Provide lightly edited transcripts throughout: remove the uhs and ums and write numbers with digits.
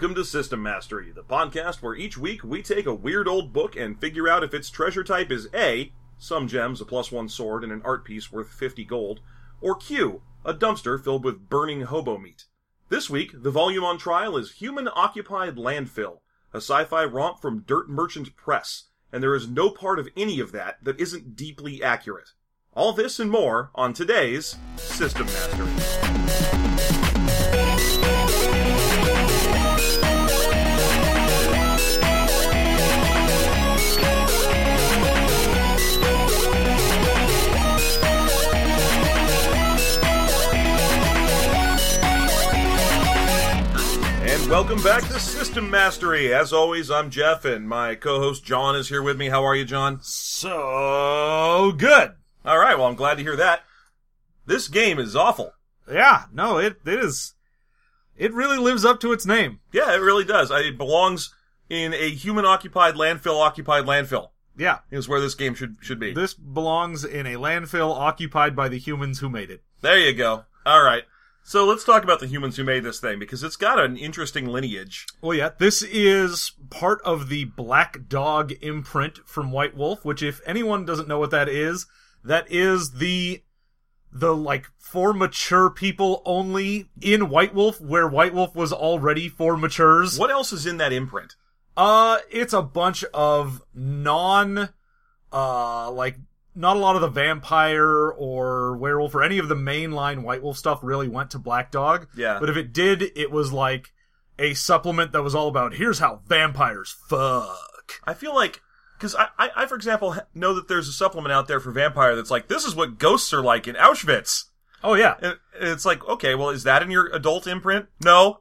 Welcome to System Mastery, the podcast where each week we take a weird old book and figure out if its treasure type is A, some gems, a +1 sword, and an art piece worth 50 gold, or Q, a dumpster filled with burning hobo meat. This week, the volume on trial is Human-Occupied Landfill, a sci-fi romp from Dirt Merchant Press, and there is no part of any of that that isn't deeply accurate. All this and more on today's System Mastery. Welcome back to System Mastery. As always, I'm Jeff, and my co-host John is here with me. How are you, John? So good. All right, well, I'm glad to hear that. This game is awful. Yeah, no, it is. It really lives up to its name. Yeah, it really does. It belongs in a human-occupied landfill, occupied landfill. Yeah. Is where this game should be. This belongs in a landfill occupied by the humans who made it. There you go. All right. So let's talk about the humans who made this thing, because it's got an interesting lineage. Well, yeah, this is part of the Black Dog imprint from White Wolf, which, if anyone doesn't know what that is the like, for mature people only in White Wolf, where White Wolf was already for matures. What else is in that imprint? It's a bunch of not a lot of the vampire or werewolf or any of the mainline White Wolf stuff really went to Black Dog. Yeah. But if it did, it was like a supplement that was all about, here's how vampires fuck. I feel like, because I, for example, know that there's a supplement out there for vampire that's like, this is what ghosts are like in Auschwitz. Oh, yeah. And it's like, okay, well, is that in your adult imprint? No.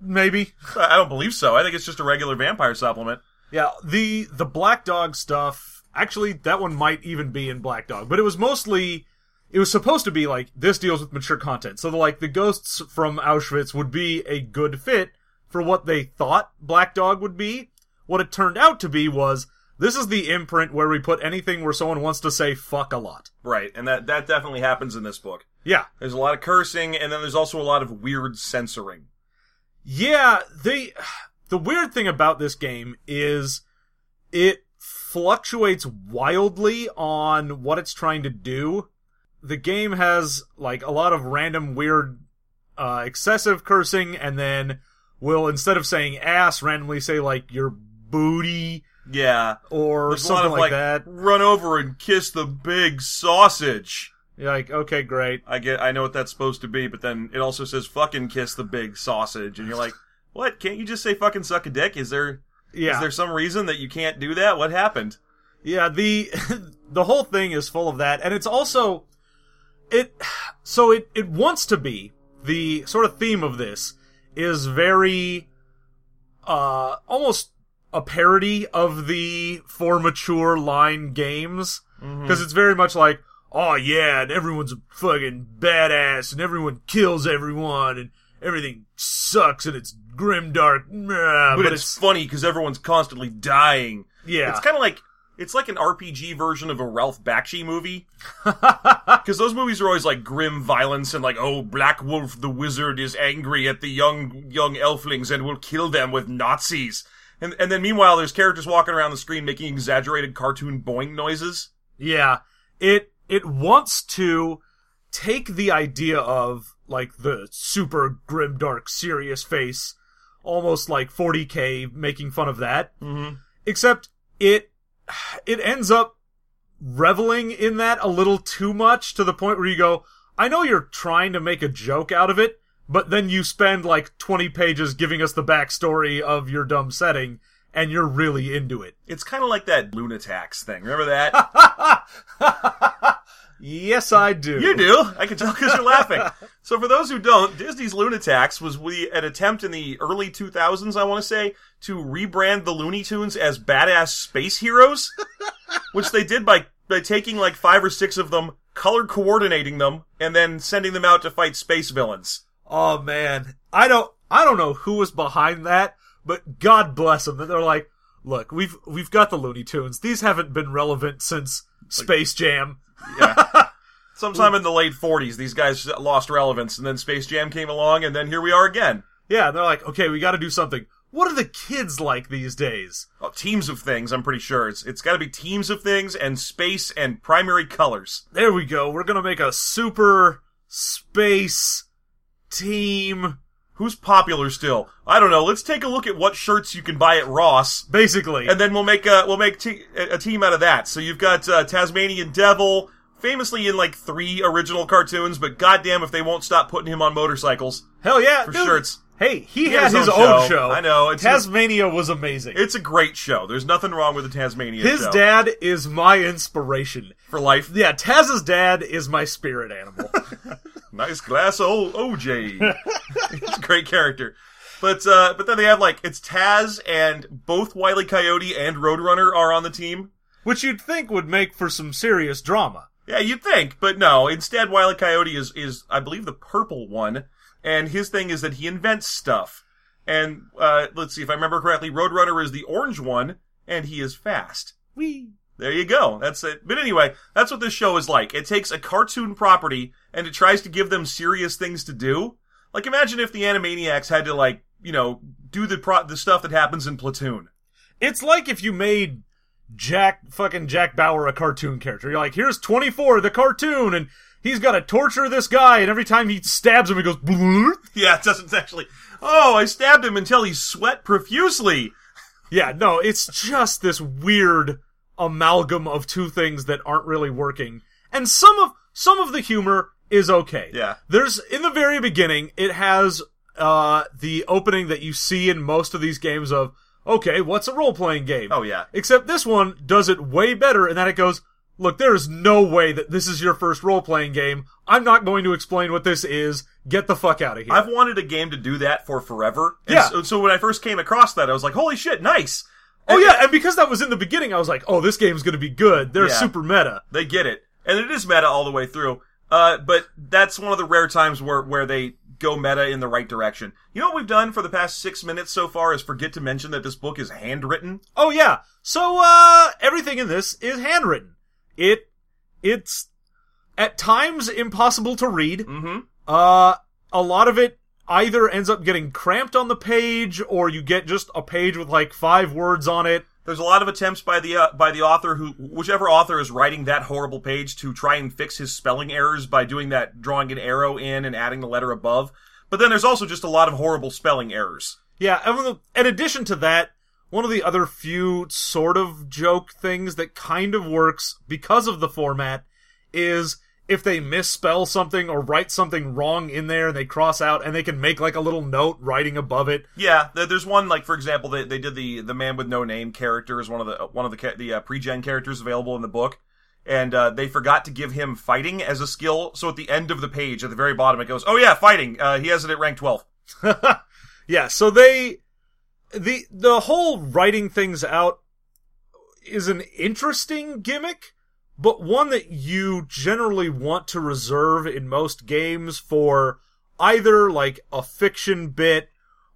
Maybe. I don't believe so. I think it's just a regular vampire supplement. Yeah, the Black Dog stuff... Actually, that one might even be in Black Dog, but it was supposed to be like, this deals with mature content. So the ghosts from Auschwitz would be a good fit for what they thought Black Dog would be. What it turned out to be was, this is the imprint where we put anything where someone wants to say fuck a lot. Right, and that definitely happens in this book. Yeah. There's a lot of cursing, and then there's also a lot of weird censoring. Yeah, the weird thing about this game is it fluctuates wildly on what it's trying to do. The game has, a lot of random, weird, excessive cursing, and then will, instead of saying ass, randomly say, your booty. Yeah. Or there's something like that. Run over and kiss the big sausage. You're like, okay, great. I know what that's supposed to be, but then it also says fucking kiss the big sausage, and you're like, what? Can't you just say fucking suck a dick? Yeah. Is there some reason that you can't do that? What happened? Yeah, the whole thing is full of that, and it's also it wants to be, the sort of theme of this is very almost a parody of the for mature line games, because It's very much like, oh yeah, and everyone's a fucking badass and everyone kills everyone and everything sucks and it's grimdark. But it's funny because everyone's constantly dying. Yeah. It's kind of like an RPG version of a Ralph Bakshi movie. Because those movies are always grim violence and Black Wolf the wizard is angry at the young elflings and will kill them with Nazis. And then meanwhile there's characters walking around the screen making exaggerated cartoon boing noises. Yeah. It wants to take the idea of the super grimdark serious face, almost like 40k, making fun of that. Mm-hmm. Except it ends up reveling in that a little too much, to the point where you go, I know you're trying to make a joke out of it, but then you spend 20 pages giving us the backstory of your dumb setting, and you're really into it. It's kind of like that Loonatics thing. Remember that? Yes, I do. You do? I can tell because you're laughing. So for those who don't, Disney's Loonatics was an attempt in the early 2000s, I want to say, to rebrand the Looney Tunes as badass space heroes, which they did by taking 5 or 6 of them, color coordinating them, and then sending them out to fight space villains. Oh, man. I don't know who was behind that, but God bless them. They're like, look, we've got the Looney Tunes. These haven't been relevant since Space Jam. Yeah. Sometime in the late 40s, these guys lost relevance, and then Space Jam came along, and then here we are again. Yeah, they're like, okay, we got to do something. What are the kids like these days? Oh, teams of things, I'm pretty sure. It's got to be teams of things and space and primary colors. There we go. We're going to make a super space team. Who's popular still? I don't know. Let's take a look at what shirts you can buy at Ross. Basically. And then we'll make a team out of that. So you've got Tasmanian Devil, famously in like 3 original cartoons, but goddamn if they won't stop putting him on motorcycles. Hell yeah. For shirts. Hey, he had his own show. I know. Tasmania was amazing. It's a great show. There's nothing wrong with the Tasmania show. His dad is my inspiration. For life? Yeah, Taz's dad is my spirit animal. Nice glass of old OJ. It's a great character. But then they have, like, it's Taz and both Wile E. Coyote and Roadrunner are on the team. Which you'd think would make for some serious drama. Yeah, you'd think, but no. Instead, Wile E. Coyote is I believe, the purple one. And his thing is that he invents stuff. And, let's see, if I remember correctly, Roadrunner is the orange one, and he is fast. Whee! There you go. That's it. But anyway, that's what this show is like. It takes a cartoon property, and it tries to give them serious things to do. Like, imagine if the Animaniacs had to, like, you know, do the stuff that happens in Platoon. It's like if you made Jack Bauer a cartoon character. You're like, here's 24, the cartoon, and he's got to torture this guy, and every time he stabs him, he goes... Blurr. Yeah, it doesn't actually... Oh, I stabbed him until he sweat profusely. Yeah, no, it's just this weird amalgam of 2 things that aren't really working. And some of the humor is okay. Yeah. There's, in the very beginning, it has the opening that you see in most of these games of, okay, what's a role-playing game? Oh, yeah. Except this one does it way better, and then it goes... Look, there is no way that this is your first role-playing game. I'm not going to explain what this is. Get the fuck out of here. I've wanted a game to do that for forever. And yeah. So when I first came across that, I was like, holy shit, nice. And oh, yeah, and because that was in the beginning, I was like, oh, this game's going to be good. They're super meta. They get it. And it is meta all the way through. But that's one of the rare times where they go meta in the right direction. You know what we've done for the past 6 minutes so far is forget to mention that this book is handwritten. Oh, yeah. So everything in this is handwritten. It's at times impossible to read. Mm-hmm. A lot of it either ends up getting cramped on the page, or you get just a page with like 5 words on it. There's a lot of attempts by the author whichever author is writing that horrible page to try and fix his spelling errors by doing that, drawing an arrow in and adding the letter above. But then there's also just a lot of horrible spelling errors. Yeah, in addition to that, one of the other few sort of joke things that kind of works because of the format is if they misspell something or write something wrong in there, they cross out and they can make like a little note writing above it. Yeah, there's one, like, for example, they did the Man with No Name character is one of the pre-gen characters available in the book. And they forgot to give him fighting as a skill. So at the end of the page, at the very bottom, it goes, oh yeah, fighting. He has it at rank 12. Yeah, so The whole writing things out is an interesting gimmick, but one that you generally want to reserve in most games for either, like, a fiction bit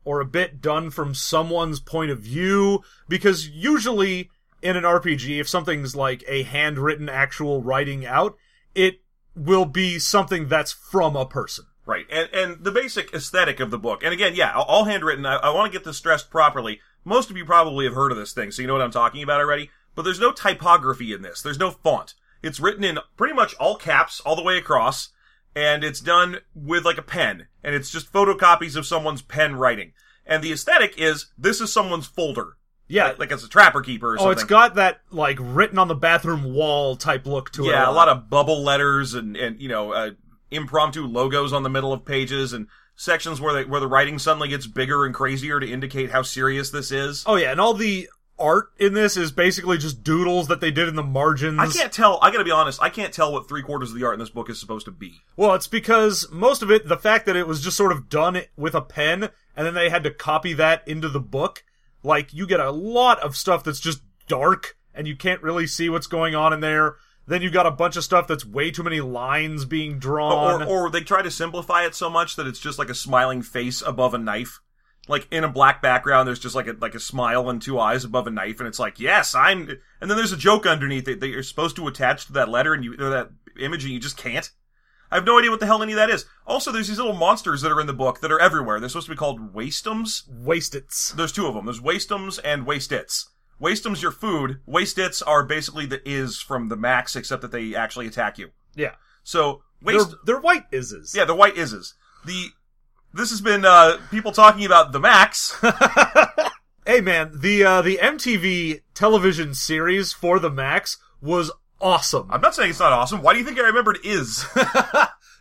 or a bit done from someone's point of view, because usually in an RPG, if something's like a handwritten actual writing out, it will be something that's from a person. Right, and the basic aesthetic of the book, and again, yeah, all handwritten, I want to get this stressed properly. Most of you probably have heard of this thing, so you know what I'm talking about already, but there's no typography in this, there's no font. It's written in pretty much all caps, all the way across, and it's done with, like, a pen, and it's just photocopies of someone's pen writing. And the aesthetic is, this is someone's folder. Yeah. Like it's a Trapper Keeper or something. Oh, it's got that, like, written on the bathroom wall type look to it. Yeah, a lot of bubble letters and you know, impromptu logos on the middle of pages and sections where the writing suddenly gets bigger and crazier to indicate how serious this is. Oh yeah, and all the art in this is basically just doodles that they did in the margins. I can't tell what 3/4 of the art in this book is supposed to be. Well, it's because most of it, the fact that it was just sort of done with a pen and then they had to copy that into the book, like you get a lot of stuff that's just dark and you can't really see what's going on in there. Then you've got a bunch of stuff that's way too many lines being drawn. Or they try to simplify it so much that it's just like a smiling face above a knife. Like, in a black background, there's just like a smile and 2 eyes above a knife, and it's like, yes, I'm... And then there's a joke underneath that you're supposed to attach to that letter, or that image, and you just can't. I have no idea what the hell any of that is. Also, there's these little monsters that are in the book that are everywhere. They're supposed to be called Waistums. Waistits. There's two of them. There's Waistums and Waistits. Waistum's your food. Waistits are basically the Is from the Max, except that they actually attack you. Yeah. So, they're white Ises. Yeah, they're white Ises. This has been, people talking about the Max. Hey man, the MTV television series for the Max was awesome. I'm not saying it's not awesome. Why do you think I remembered Is?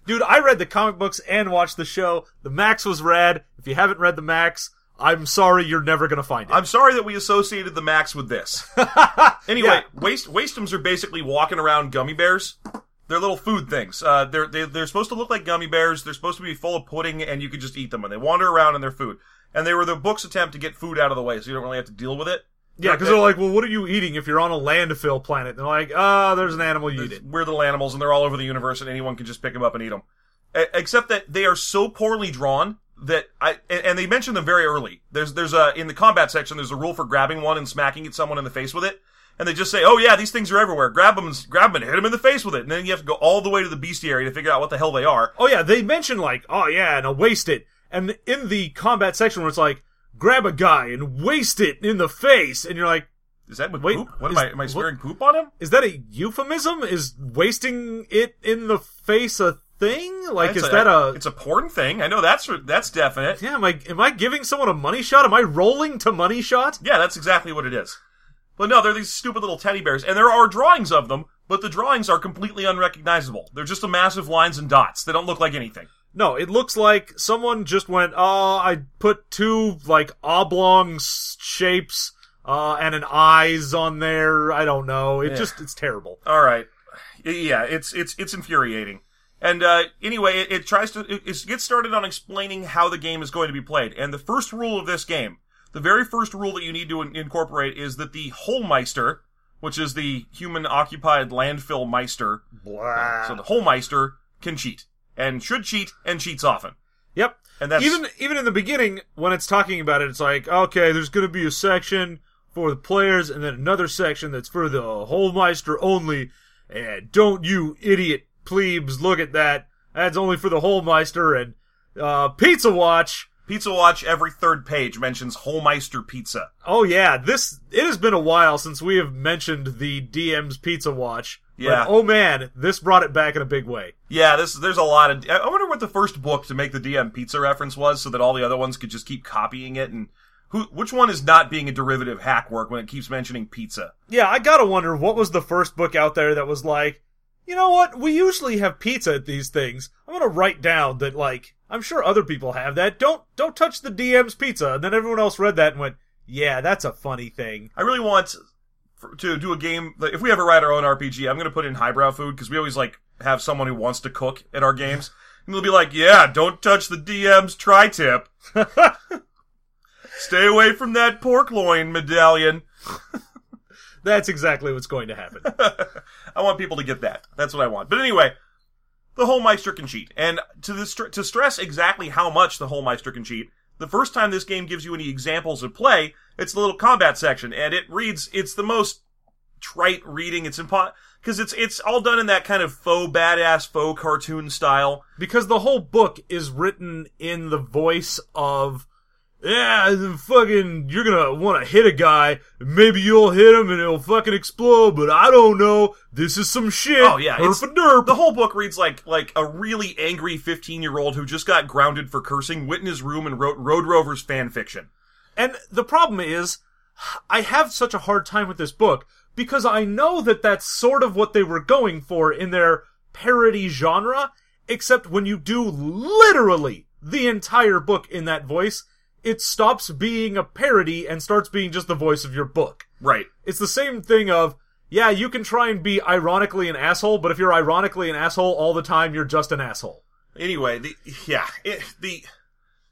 Dude, I read the comic books and watched the show. The Max was rad. If you haven't read the Max, I'm sorry, you're never going to find it. I'm sorry that we associated the Max with this. Anyway, yeah. Waistums are basically walking around gummy bears. They're little food things. They're supposed to look like gummy bears. They're supposed to be full of pudding, and you can just eat them. And they wander around, and they're food. And they were the book's attempt to get food out of the way, so you don't really have to deal with it. Yeah, because they're like, well, what are you eating if you're on a landfill planet? And they're like, there's an animal, you eat it. Weird little animals, and they're all over the universe, and anyone can just pick them up and eat them. Except that they are so poorly drawn that and they mention them very early. There's in the combat section, there's a rule for grabbing one and smacking at someone in the face with it. And they just say, oh yeah, these things are everywhere. Grab them and hit them in the face with it. And then you have to go all the way to the bestiary to figure out what the hell they are. Oh yeah, they mention like, oh yeah, and a waste it. And in the combat section where it's like, grab a guy and waste it in the face. And you're like, is that with poop? What am I smearing poop on him? Is that a euphemism? Is wasting it in the face a thing? Like, is that a... It's a porn thing. I know that's definite. Yeah, am I giving someone a money shot? Am I rolling to money shot? Yeah, that's exactly what it is. But no, they're these stupid little teddy bears, and there are drawings of them, but the drawings are completely unrecognizable. They're just a massive lines and dots. They don't look like anything. No, it looks like someone just went, I put two, like, oblong shapes, and an eyes on there. I don't know. It's terrible. Alright. Yeah, it's infuriating. And, anyway, it gets started on explaining how the game is going to be played. And the first rule of this game, the very first rule that you need to incorporate is that the Holemeister, which is the human-occupied landfill meister, blah. So the Holemeister can cheat, and should cheat, and cheats often. Yep. And that's... Even in the beginning, when it's talking about it, it's like, okay, there's going to be a section for the players, and then another section that's for the Holemeister only, and don't you idiot plebes look at that, that's only for the Holemeister, and Pizza Watch... Pizza Watch every third page mentions Holemeister Pizza. Oh yeah, it has been a while since we have mentioned the DM's Pizza Watch. Yeah. But, oh man, this brought it back in a big way. Yeah, there's a lot of... I wonder what the first book to make the DM Pizza reference was so that all the other ones could just keep copying it and... Which one is not being a derivative hack work when it keeps mentioning pizza? Yeah, I gotta wonder what was the first book out there that was like, you know what, we usually have pizza at these things. I'm gonna write down that, like... I'm sure other people have that. Don't touch the DM's pizza. And then everyone else read that and went, yeah, that's a funny thing. I really want to do a game. If we ever write our own RPG, I'm going to put in highbrow food because we always like have someone who wants to cook at our games. And they'll be like, yeah, don't touch the DM's tri-tip. Stay away from that pork loin medallion. That's exactly what's going to happen. I want people to get that. That's what I want. But anyway... The Holemeister can cheat, and to stress exactly how much the Holemeister can cheat, the first time this game gives you any examples of play, it's the little combat section, and it reads, it's the most trite reading, because it's all done in that kind of faux badass, faux cartoon style. Because the whole book is written in the voice of, yeah, fucking, you're gonna wanna hit a guy, maybe you'll hit him and it'll fucking explode, but I don't know, this is some shit. Oh yeah, the whole book reads like a really angry 15-year-old who just got grounded for cursing, went in his room and wrote Road Rover's fan fiction. And the problem is, I have such a hard time with this book, because I know that that's sort of what they were going for in their parody genre, except when you do literally the entire book in that voice, it stops being a parody and starts being just the voice of your book. Right. It's the same thing of, yeah, you can try and be ironically an asshole, but if you're ironically an asshole all the time, you're just an asshole. Anyway,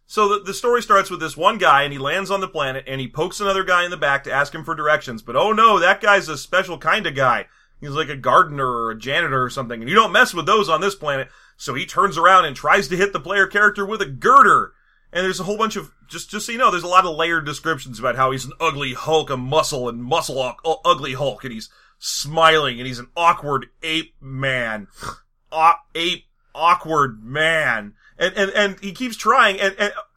So the story starts with this one guy, and he lands on the planet, and he pokes another guy in the back to ask him for directions, but oh no, that guy's a special kind of guy. He's like a gardener or a janitor or something, and you don't mess with those on this planet, so he turns around and tries to hit the player character with a girder. And there's a whole bunch of, just so you know, there's a lot of layered descriptions about how he's an ugly Hulk, a muscle, and ugly Hulk, and he's smiling, and he's an awkward ape man. Ape awkward man. And he keeps trying,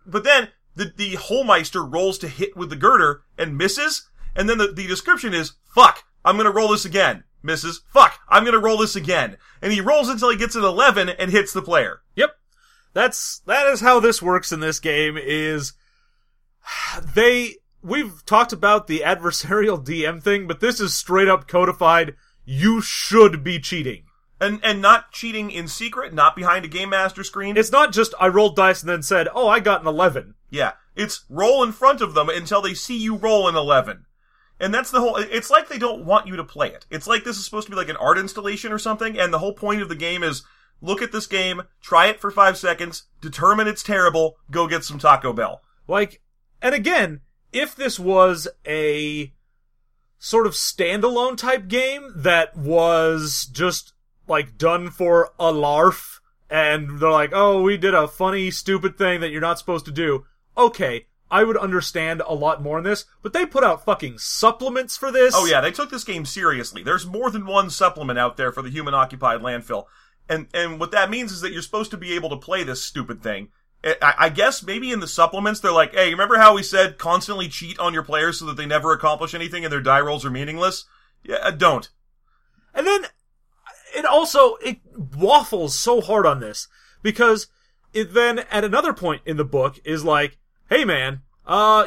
but then the Holmeister rolls to hit with the girder and misses, and then the description is, fuck, I'm gonna roll this again. Misses. Fuck, I'm gonna roll this again. And he rolls until he gets an 11 and hits the player. Yep. That is how this works in this game, is we've talked about the adversarial DM thing, but this is straight up codified, you should be cheating. And not cheating in secret, not behind a Game Master screen. It's not just, I rolled dice and then said, oh, I got an 11. Yeah. It's roll in front of them until they see you roll an 11. And that's the whole, it's like they don't want you to play it. It's like this is supposed to be like an art installation or something, and the whole point of the game is, look at this game, try it for 5 seconds, determine it's terrible, go get some Taco Bell. Like, and again, if this was a sort of standalone type game that was just like done for a larf, and they're like, oh, we did a funny, stupid thing that you're not supposed to do, okay, I would understand a lot more in this, but they put out fucking supplements for this. Oh yeah, they took this game seriously. There's more than one supplement out there for the human-occupied landfill. And what that means is that you're supposed to be able to play this stupid thing. I guess maybe in the supplements, they're like, hey, remember how we said constantly cheat on your players so that they never accomplish anything and their die rolls are meaningless? Yeah, don't. And then, it also, it waffles so hard on this, because it then, at another point in the book, is like, hey man,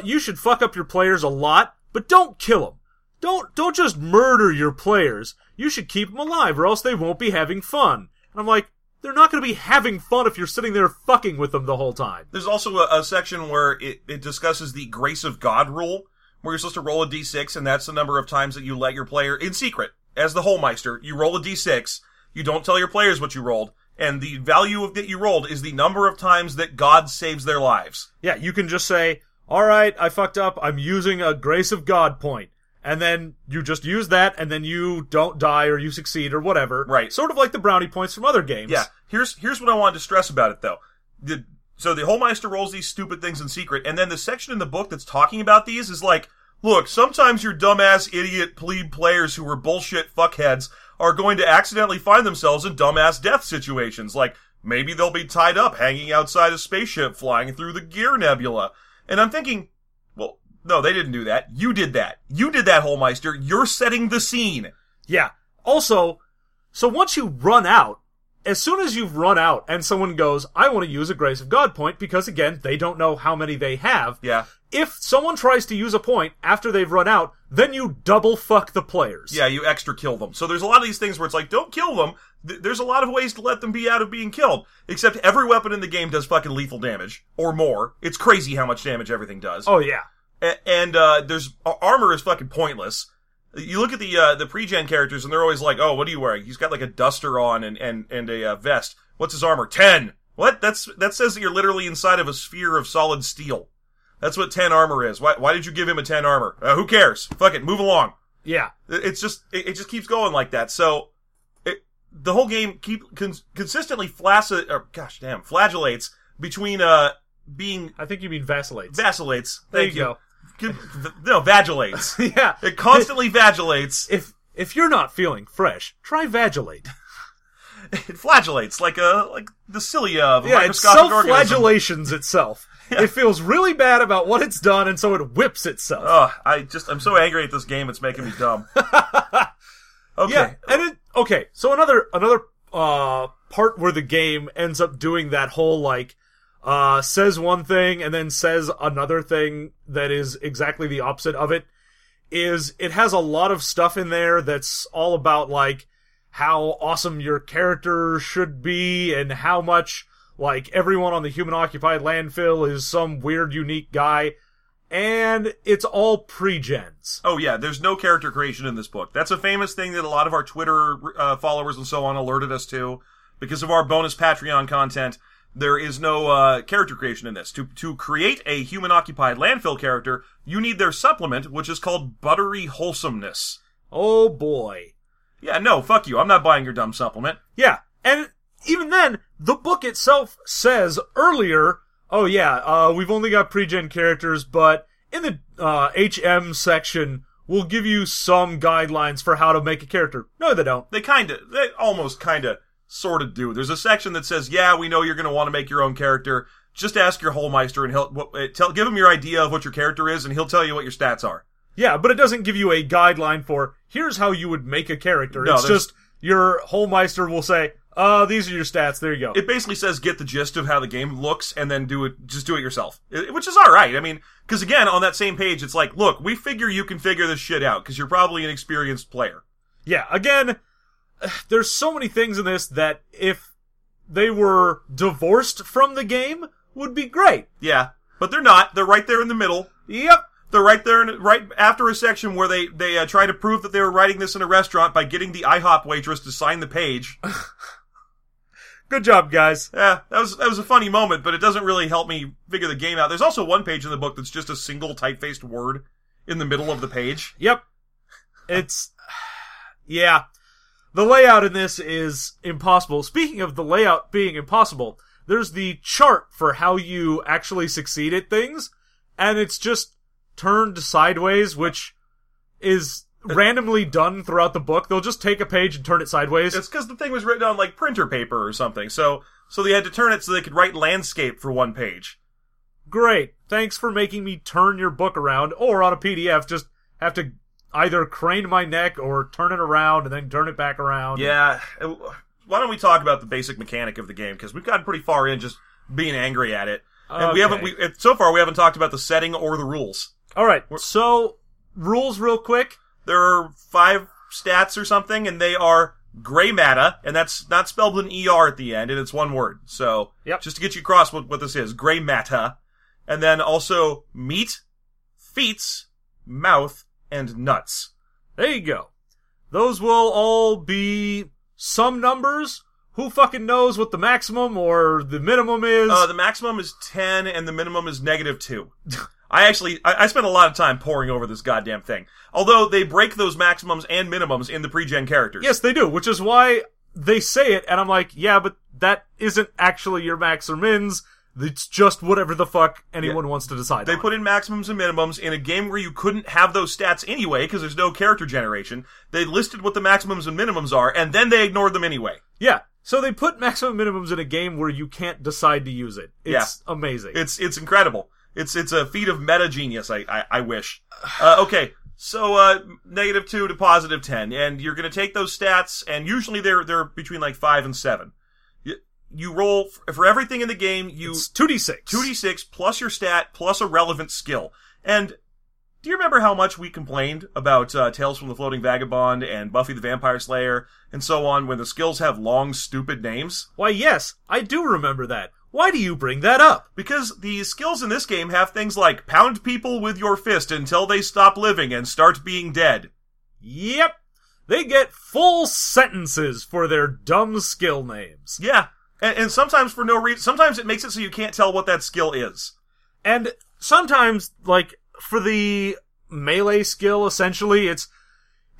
you should fuck up your players a lot, but don't kill them. Don't just murder your players. You should keep them alive, or else they won't be having fun. And I'm like, they're not going to be having fun if you're sitting there fucking with them the whole time. There's also a section where it discusses the grace of God rule, where you're supposed to roll a d6, and that's the number of times that you let your player, in secret, as the Holmeister, you roll a d6, you don't tell your players what you rolled, and the value of that you rolled is the number of times that God saves their lives. Yeah, you can just say, all right, I fucked up, I'm using a grace of God point. And then you just use that, and then you don't die, or you succeed, or whatever. Right. Sort of like the brownie points from other games. Yeah. Here's what I wanted to stress about it, though. So the Holmeister rolls these stupid things in secret, and then the section in the book that's talking about these is like, look, sometimes your dumbass, idiot, plebe players who were bullshit fuckheads are going to accidentally find themselves in dumbass death situations. Like, maybe they'll be tied up, hanging outside a spaceship, flying through the Gear Nebula. And I'm thinking, well, no, they didn't do that. You did that. You did that, Holmeister. You're setting the scene. Yeah. Also, so once you run out, as soon as you've run out and someone goes, I want to use a Grace of God point, because again, they don't know how many they have. Yeah. If someone tries to use a point after they've run out, then you double fuck the players. Yeah, you extra kill them. So there's a lot of these things where it's like, don't kill them. There's a lot of ways to let them be out of being killed. Except every weapon in the game does fucking lethal damage. Or more. It's crazy how much damage everything does. Oh, yeah. And there's... Armor is fucking pointless. You look at the pre-gen characters and they're always like, oh, what are you wearing? He's got like a duster on and a vest. What's his armor? 10! What? That says that you're literally inside of a sphere of solid steel. That's what 10 armor is. Why did you give him a 10 armor? Who cares? Fuck it. Move along. Yeah. It just keeps going like that. So, the whole game consistently flagellates between, being... I think you mean vacillates. Vacillates. Thank you. No, vagillates. Yeah. It constantly vagillates. If you're not feeling fresh, try vagillate. It flagellates like the cilia of a microscopic organism. Yeah, it self-flagellations itself. Yeah. It feels really bad about what it's done, and so it whips itself. Oh, I'm so angry at this game, it's making me dumb. Okay. Yeah, so another part where the game ends up doing that whole, like, says one thing and then says another thing that is exactly the opposite of it, is it has a lot of stuff in there that's all about, like, how awesome your character should be and how much, like, everyone on the human-occupied landfill is some weird, unique guy. And it's all pre-gens. Oh, yeah. There's no character creation in this book. That's a famous thing that a lot of our Twitter followers and so on alerted us to. Because of our bonus Patreon content, there is no character creation in this. To create a human-occupied landfill character, you need their supplement, which is called Buttery Wholesomeness. Oh, boy. Yeah, no, fuck you. I'm not buying your dumb supplement. Yeah, and... even then, the book itself says earlier, oh yeah, we've only got pre-gen characters, but in the HM section, we'll give you some guidelines for how to make a character. No, they don't. They almost sort of do. There's a section that says, yeah, we know you're going to want to make your own character. Just ask your Holmeister and give him your idea of what your character is, and he'll tell you what your stats are. Yeah, but it doesn't give you a guideline for, here's how you would make a character. No, just, your Holmeister will say, these are your stats, there you go. It basically says, get the gist of how the game looks, and then do it yourself. Which is alright, I mean, because again, on that same page, it's like, look, we figure you can figure this shit out, because you're probably an experienced player. Yeah, again, there's so many things in this that, if they were divorced from the game, would be great. Yeah, but they're not, they're right there in the middle. Yep. They're right there, right after a section where they try to prove that they were writing this in a restaurant by getting the IHOP waitress to sign the page. Good job, guys. Yeah, that was a funny moment, but it doesn't really help me figure the game out. There's also one page in the book that's just a single type-faced word in the middle of the page. Yep. It's... yeah. The layout in this is impossible. Speaking of the layout being impossible, there's the chart for how you actually succeed at things, and it's just... turned sideways, which is randomly done throughout the book. They'll just take a page and turn it sideways. It's because the thing was written on, like, printer paper or something, so they had to turn it so they could write landscape for one page. Great. Thanks for making me turn your book around, or on a PDF, just have to either crane my neck or turn it around and then turn it back around. Yeah. Why don't we talk about the basic mechanic of the game, because we've gotten pretty far in just being angry at it. Okay. And so far we haven't talked about the setting or the rules. Alright, so, rules real quick. There are 5 stats or something, and they are gray matter, and that's not spelled with an ER at the end, and it's one word. So, yep. Just to get you across what this is, gray matter. And then also meat, feats, mouth, and nuts. There you go. Those will all be some numbers. Who fucking knows what the maximum or the minimum is? The maximum is 10, and the minimum is -2. I spent a lot of time poring over this goddamn thing. Although they break those maximums and minimums in the pre-gen characters. Yes, they do, which is why they say it, and I'm like, yeah, but that isn't actually your max or mins. It's just whatever the fuck anyone wants to decide on. They put in maximums and minimums in a game where you couldn't have those stats anyway, because there's no character generation. They listed what the maximums and minimums are, and then they ignored them anyway. Yeah. So they put maximum minimums in a game where you can't decide to use it. It's amazing. It's incredible. It's a feat of meta genius, I wish. Okay, so -2 to +10, and you're going to take those stats, and usually they're between like 5 and 7. You roll, for everything in the game, it's 2d6. 2d6 plus your stat plus a relevant skill. And do you remember how much we complained about Tales from the Floating Vagabond and Buffy the Vampire Slayer and so on when the skills have long, stupid names? Why, yes, I do remember that. Why do you bring that up? Because the skills in this game have things like pound people with your fist until they stop living and start being dead. Yep. They get full sentences for their dumb skill names. Yeah. And sometimes for no reason. Sometimes it makes it so you can't tell what that skill is. And sometimes, like, for the melee skill, essentially, it's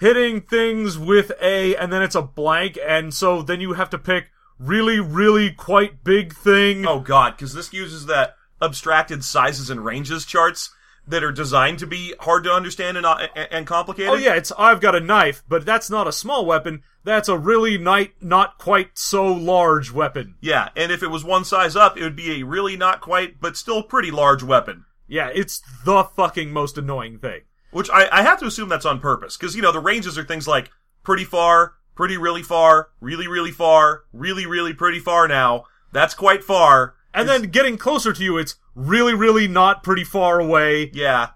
hitting things with A and then it's a blank. And so then you have to pick really, really quite big thing. Oh, God, because this uses that abstracted sizes and ranges charts that are designed to be hard to understand and complicated. Oh, yeah, it's I've got a knife, but that's not a small weapon. That's a really not quite so large weapon. Yeah, and if it was one size up, it would be a really not quite, but still pretty large weapon. Yeah, it's the fucking most annoying thing. Which I have to assume that's on purpose, because, you know, the ranges are things like pretty far... pretty really far, really really far, really really pretty far now, that's quite far. And then getting closer to you, it's really really not pretty far away. Yeah.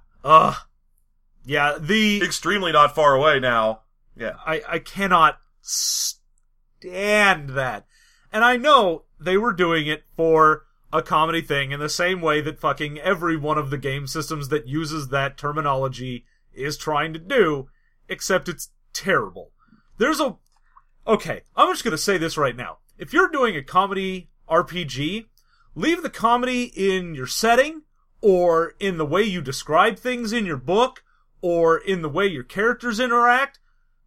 Yeah, the... extremely not far away now. Yeah. I cannot stand that. And I know they were doing it for a comedy thing in the same way that fucking every one of the game systems that uses that terminology is trying to do, except it's terrible. Okay, I'm just going to say this right now. If you're doing a comedy RPG, leave the comedy in your setting, or in the way you describe things in your book, or in the way your characters interact,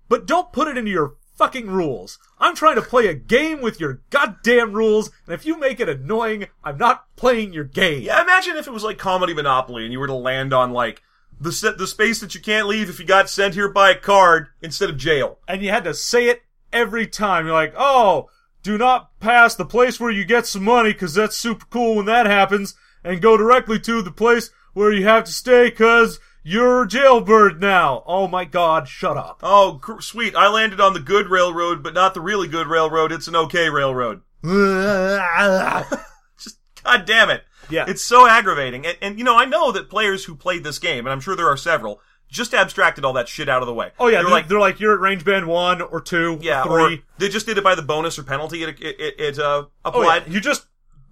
but don't put it into your fucking rules. I'm trying to play a game with your goddamn rules, and if you make it annoying, I'm not playing your game. Yeah, imagine if it was like Comedy Monopoly, and you were to land on, like, the space that you can't leave if you got sent here by a card instead of jail. And you had to say it every time. You're like, oh, Do not pass the place where you get some money, because that's super cool when that happens, and go directly to the place where you have to stay, because you're a jailbird now. Oh my god, shut up. Oh, sweet. I landed on the good railroad, but not the really good railroad. It's an okay railroad. Just, god damn it. Yeah. It's so aggravating. And, you know, I know that players who played this game, and I'm sure there are several, just abstracted all that shit out of the way. Oh, yeah. They're like, you're at range band 1 or 2 yeah, or 3. Or they just did it by the bonus or penalty it applied. Oh, yeah. You just,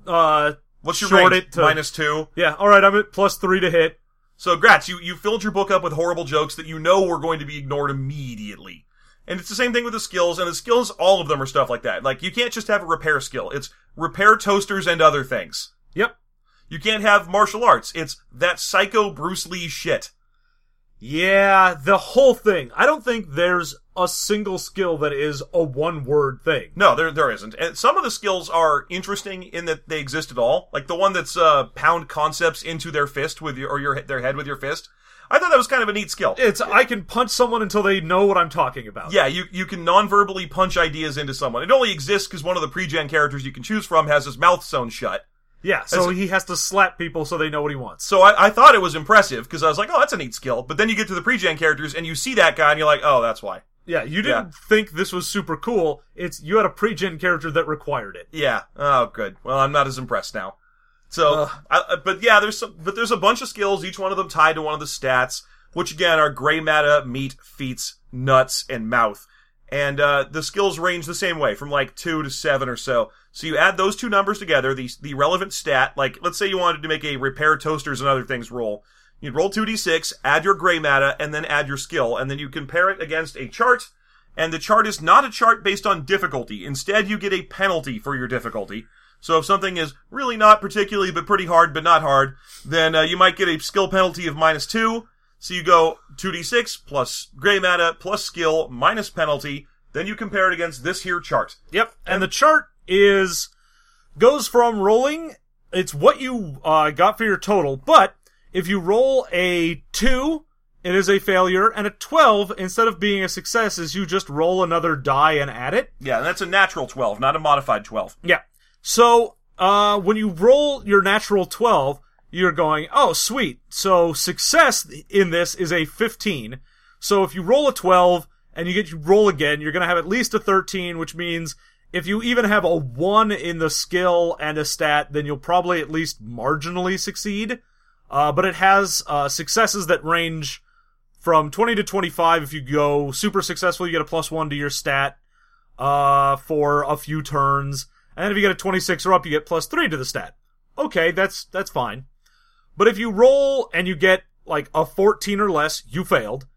what's your short range? It to, -2. Yeah. All right. I'm at +3 to hit. So, Gratz, you filled your book up with horrible jokes that you know were going to be ignored immediately. And it's the same thing with the skills, and the skills, all of them are stuff like that. Like, you can't just have a repair skill. It's repair toasters and other things. Yep. You can't have martial arts. It's that psycho Bruce Lee shit. Yeah, the whole thing. I don't think there's a single skill that is a one-word thing. No, there isn't. And some of the skills are interesting in that they exist at all. Like the one that's pound concepts into their fist with their head with your fist. I thought that was kind of a neat skill. I can punch someone until they know what I'm talking about. Yeah, you can non-verbally punch ideas into someone. It only exists because one of the pre-gen characters you can choose from has his mouth sewn shut. Yeah, so he has to slap people so they know what he wants. So I thought it was impressive, because I was like, oh, that's a neat skill. But then you get to the pre-gen characters, and you see that guy, and you're like, oh, that's why. Yeah, you didn't think this was super cool. You had a pre-gen character that required it. Yeah. Oh, good. Well, I'm not as impressed now. So, but there's a bunch of skills, each one of them tied to one of the stats, which, again, are gray matter, meat, feats, nuts, and mouth. And the skills range the same way, from like 2 to 7 or so. So you add those two numbers together, the relevant stat, like let's say you wanted to make a repair toasters and other things roll. You'd roll 2d6, add your gray matter, and then add your skill. And then you compare it against a chart, and the chart is not a chart based on difficulty. Instead, you get a penalty for your difficulty. So if something is really not particularly but pretty hard but not hard, then you might get a skill penalty of -2. So you go 2d6 plus gray matter plus skill minus penalty. Then you compare it against this here chart. Yep. And the chart goes from rolling. It's what you got for your total. But if you roll a 2, it is a failure. And a 12, instead of being a success, is you just roll another die and add it. Yeah, and that's a natural 12, not a modified 12. Yeah. So when you roll your natural 12... you're going, oh, sweet. So success in this is a 15. So if you roll a 12 and you get to roll again, you're going to have at least a 13, which means if you even have a 1 in the skill and a stat, then you'll probably at least marginally succeed. But it has successes that range from 20 to 25. If you go super successful, you get a +1 to your stat for a few turns. And then if you get a 26 or up, you get +3 to the stat. Okay, that's fine. But if you roll and you get, like, a 14 or less, you failed.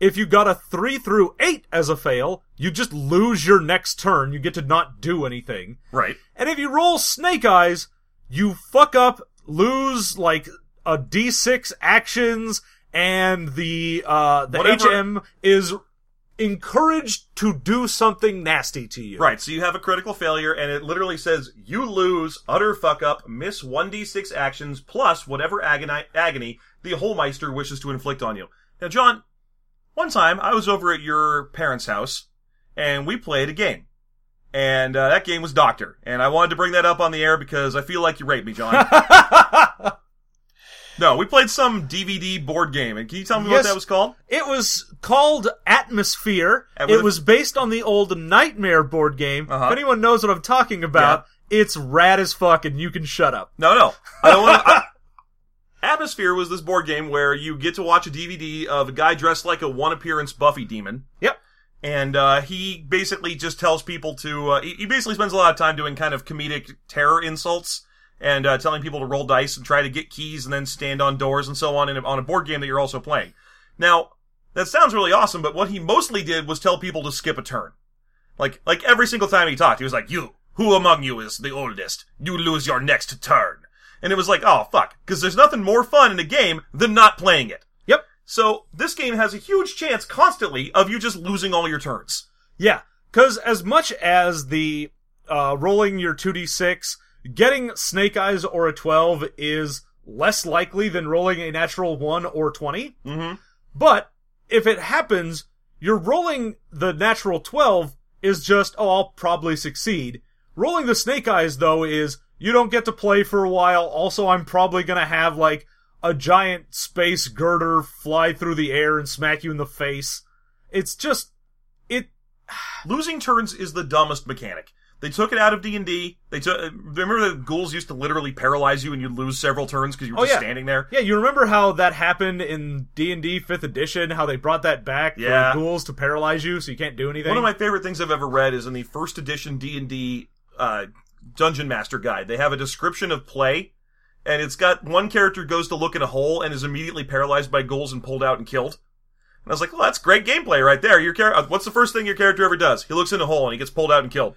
If you got a 3 through 8 as a fail, you just lose your next turn. You get to not do anything. Right. And if you roll Snake Eyes, you fuck up, lose, like, a D6 actions, and the whatever. HM is encouraged to do something nasty to you. Right, so you have a critical failure, and it literally says, you lose, utter fuck-up, miss 1d6 actions, plus whatever agony the Holmeister wishes to inflict on you. Now, John, one time, I was over at your parents' house, and we played a game. And that game was Doctor. And I wanted to bring that up on the air because I feel like you raped me, John. No, we played some DVD board game, and can you tell me what that was called? It was called Atmosphere. It was based on the old Nightmare board game. Uh-huh. If anyone knows what I'm talking about, It's rad as fuck, and you can shut up. No. I don't want to... Atmosphere was this board game where you get to watch a DVD of a guy dressed like a one-appearance Buffy demon. Yep. And he basically just tells people to... he basically spends a lot of time doing kind of comedic terror insults. And telling people to roll dice and try to get keys and then stand on doors and so on on a board game that you're also playing. Now, that sounds really awesome, but what he mostly did was tell people to skip a turn. Like every single time he talked, he was like, you, who among you is the oldest? You lose your next turn. And it was like, oh, fuck, because there's nothing more fun in a game than not playing it. Yep. So this game has a huge chance constantly of you just losing all your turns. Yeah, because as much as the rolling your 2d6... getting Snake Eyes or a 12 is less likely than rolling a natural 1 or 20. Mm-hmm. But if it happens, you're rolling the natural 12 is just, oh, I'll probably succeed. Rolling the Snake Eyes, though, is you don't get to play for a while. Also, I'm probably going to have, like, a giant space girder fly through the air and smack you in the face. It's just... it. Losing turns is the dumbest mechanic. They took it out of D&D. Remember the ghouls used to literally paralyze you and you'd lose several turns because you were standing there? Yeah, you remember how that happened in D&D 5th edition, how they brought that back for ghouls to paralyze you so you can't do anything? One of my favorite things I've ever read is in the 1st edition D&D Dungeon Master Guide. They have a description of play, and it's got one character goes to look at a hole and is immediately paralyzed by ghouls and pulled out and killed. And I was like, well, that's great gameplay right there. What's the first thing your character ever does? He looks in a hole and he gets pulled out and killed.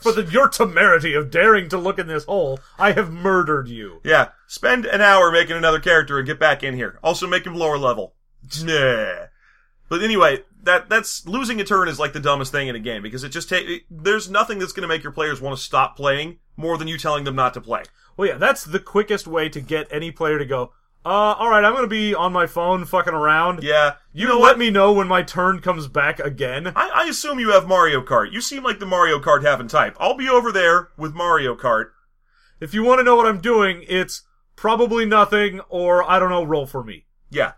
For your temerity of daring to look in this hole, I have murdered you. Yeah. Spend an hour making another character and get back in here. Also make him lower level. Nah. But anyway, that's losing a turn is like the dumbest thing in a game because it just there's nothing that's going to make your players want to stop playing more than you telling them not to play. Well, yeah, that's the quickest way to get any player to go, alright, I'm going to be on my phone fucking around. Yeah. You know let me know when my turn comes back again. I assume you have Mario Kart. You seem like the Mario Kart having type. I'll be over there with Mario Kart. If you want to know what I'm doing, it's probably nothing or, I don't know, roll for me. Yeah.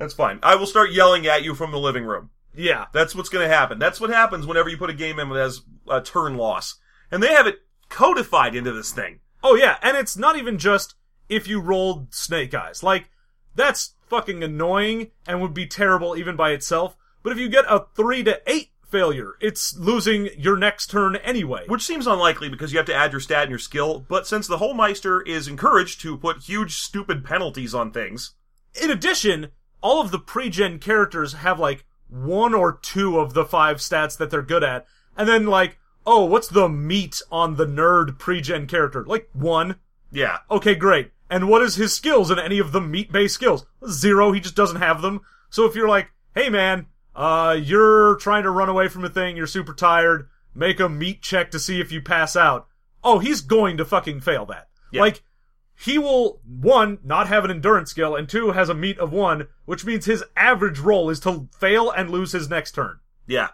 That's fine. I will start yelling at you from the living room. Yeah. That's what's going to happen. That's what happens whenever you put a game in that has a turn loss. And they have it codified into this thing. Oh, yeah. And it's not even just... if you rolled Snake Eyes. Like, that's fucking annoying and would be terrible even by itself. But if you get a 3-8 failure, it's losing your next turn anyway. Which seems unlikely because you have to add your stat and your skill. But since the whole Meister is encouraged to put huge, stupid penalties on things... In addition, all of the pre-gen characters have, like, 1 or 2 of the 5 stats that they're good at. And then, like, oh, what's the meat on the nerd pre-gen character? Like, 1. Yeah. Okay, great. And what is his skills in any of the meat-based skills? 0, he just doesn't have them. So if you're like, hey man, you're trying to run away from a thing, you're super tired, make a meat check to see if you pass out. Oh, he's going to fucking fail that. Yeah. Like, he will, 1, not have an endurance skill, and 2, has a meat of 1, which means his average roll is to fail and lose his next turn. Yeah.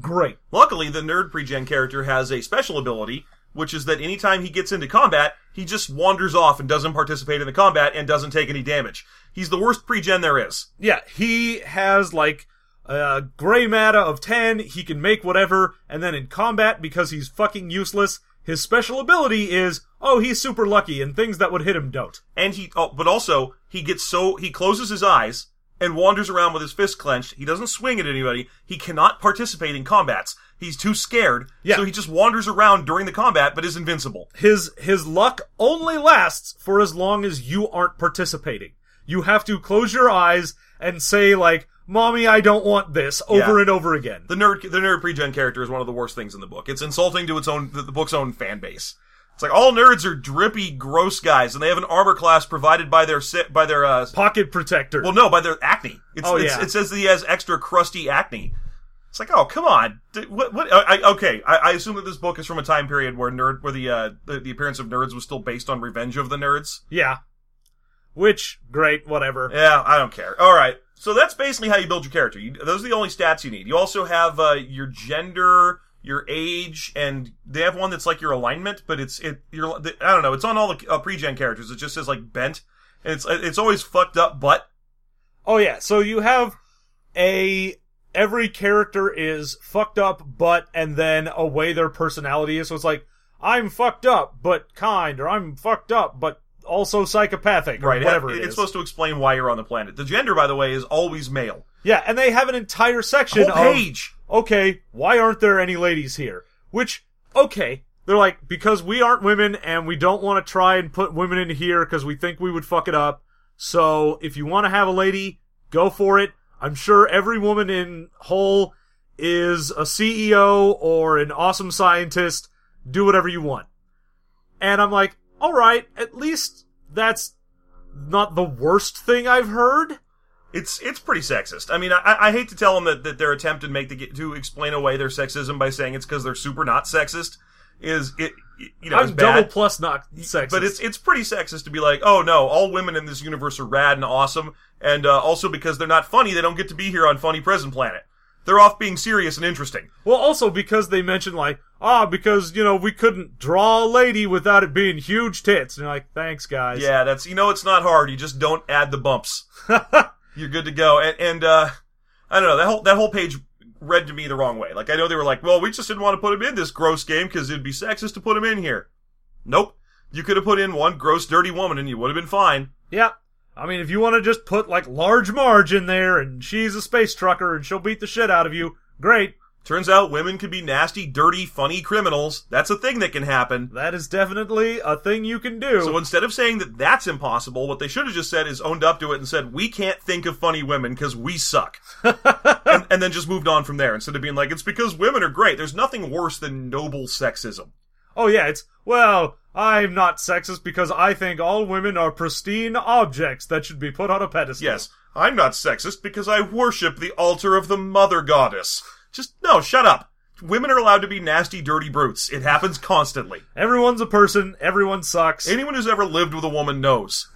Great. Luckily, the nerd pre-gen character has a special ability, which is that anytime he gets into combat, he just wanders off and doesn't participate in the combat and doesn't take any damage. He's the worst pre-gen there is. Yeah, he has, like, a gray matter of 10, he can make whatever, and then in combat, because he's fucking useless, his special ability is, oh, he's super lucky, and things that would hit him don't. And he closes his eyes and wanders around with his fist clenched. He doesn't swing at anybody. He cannot participate in combats. He's too scared, so he just wanders around during the combat, but is invincible. His luck only lasts for as long as you aren't participating. You have to close your eyes and say, like, Mommy, I don't want this, over and over again. The nerd pre-gen character is one of the worst things in the book. It's insulting to the book's own fan base. It's like, all nerds are drippy, gross guys, and they have an armor class provided by their pocket protector. Well, no, by their acne. It says that he has extra crusty acne. It's like, oh, come on. I assume that this book is from a time period where the appearance of nerds was still based on Revenge of the Nerds. Yeah. Which, great, whatever. Yeah, I don't care. All right. So that's basically how you build your character. Those are the only stats you need. You also have your gender, your age, and they have one that's like your alignment, but I don't know. It's on all the pre-gen characters. It just says, like, bent. And it's always fucked up, but... Oh, yeah. So you have every character is fucked up, but, and then a way their personality is. So it's like, I'm fucked up, but kind, or I'm fucked up, but also psychopathic, or whatever it is. It's supposed to explain why you're on the planet. The gender, by the way, is always male. Yeah, and they have an entire section page. Okay, why aren't there any ladies here? Which, okay, they're like, because we aren't women, and we don't want to try and put women in here, because we think we would fuck it up. So, if you want to have a lady, go for it. I'm sure every woman in Hull is a CEO or an awesome scientist. Do whatever you want. And I'm like, all right, at least that's not the worst thing I've heard. It's pretty sexist. I mean, I hate to tell them that their attempt to explain away their sexism by saying it's because they're super not sexist is it. You know, I'm double plus not sexist. But it's pretty sexist to be like, oh no, all women in this universe are rad and awesome, and also because they're not funny, they don't get to be here on Funny Prison Planet. They're off being serious and interesting. Well, also because they mention, like, because, you know, we couldn't draw a lady without it being huge tits. And you're like, thanks, guys. Yeah, that's, you know, it's not hard. You just don't add the bumps. You're good to go. And I don't know, that whole page read to me the wrong way. Like, I know they were like, well, we just didn't want to put him in this gross game because it'd be sexist to put him in here. Nope. You could have put in one gross, dirty woman and you would have been fine. Yeah. I mean, if you want to just put, like, Large Marge in there and she's a space trucker and she'll beat the shit out of you, great. Turns out women can be nasty, dirty, funny criminals. That's a thing that can happen. That is definitely a thing you can do. So instead of saying that that's impossible, what they should have just said is owned up to it and said, we can't think of funny women because we suck. and then just moved on from there instead of being like, it's because women are great. There's nothing worse than noble sexism. Oh, yeah, it's, well, I'm not sexist because I think all women are pristine objects that should be put on a pedestal. Yes, I'm not sexist because I worship the altar of the mother goddess. Just, no, shut up. Women are allowed to be nasty, dirty brutes. It happens constantly. Everyone's a person. Everyone sucks. Anyone who's ever lived with a woman knows.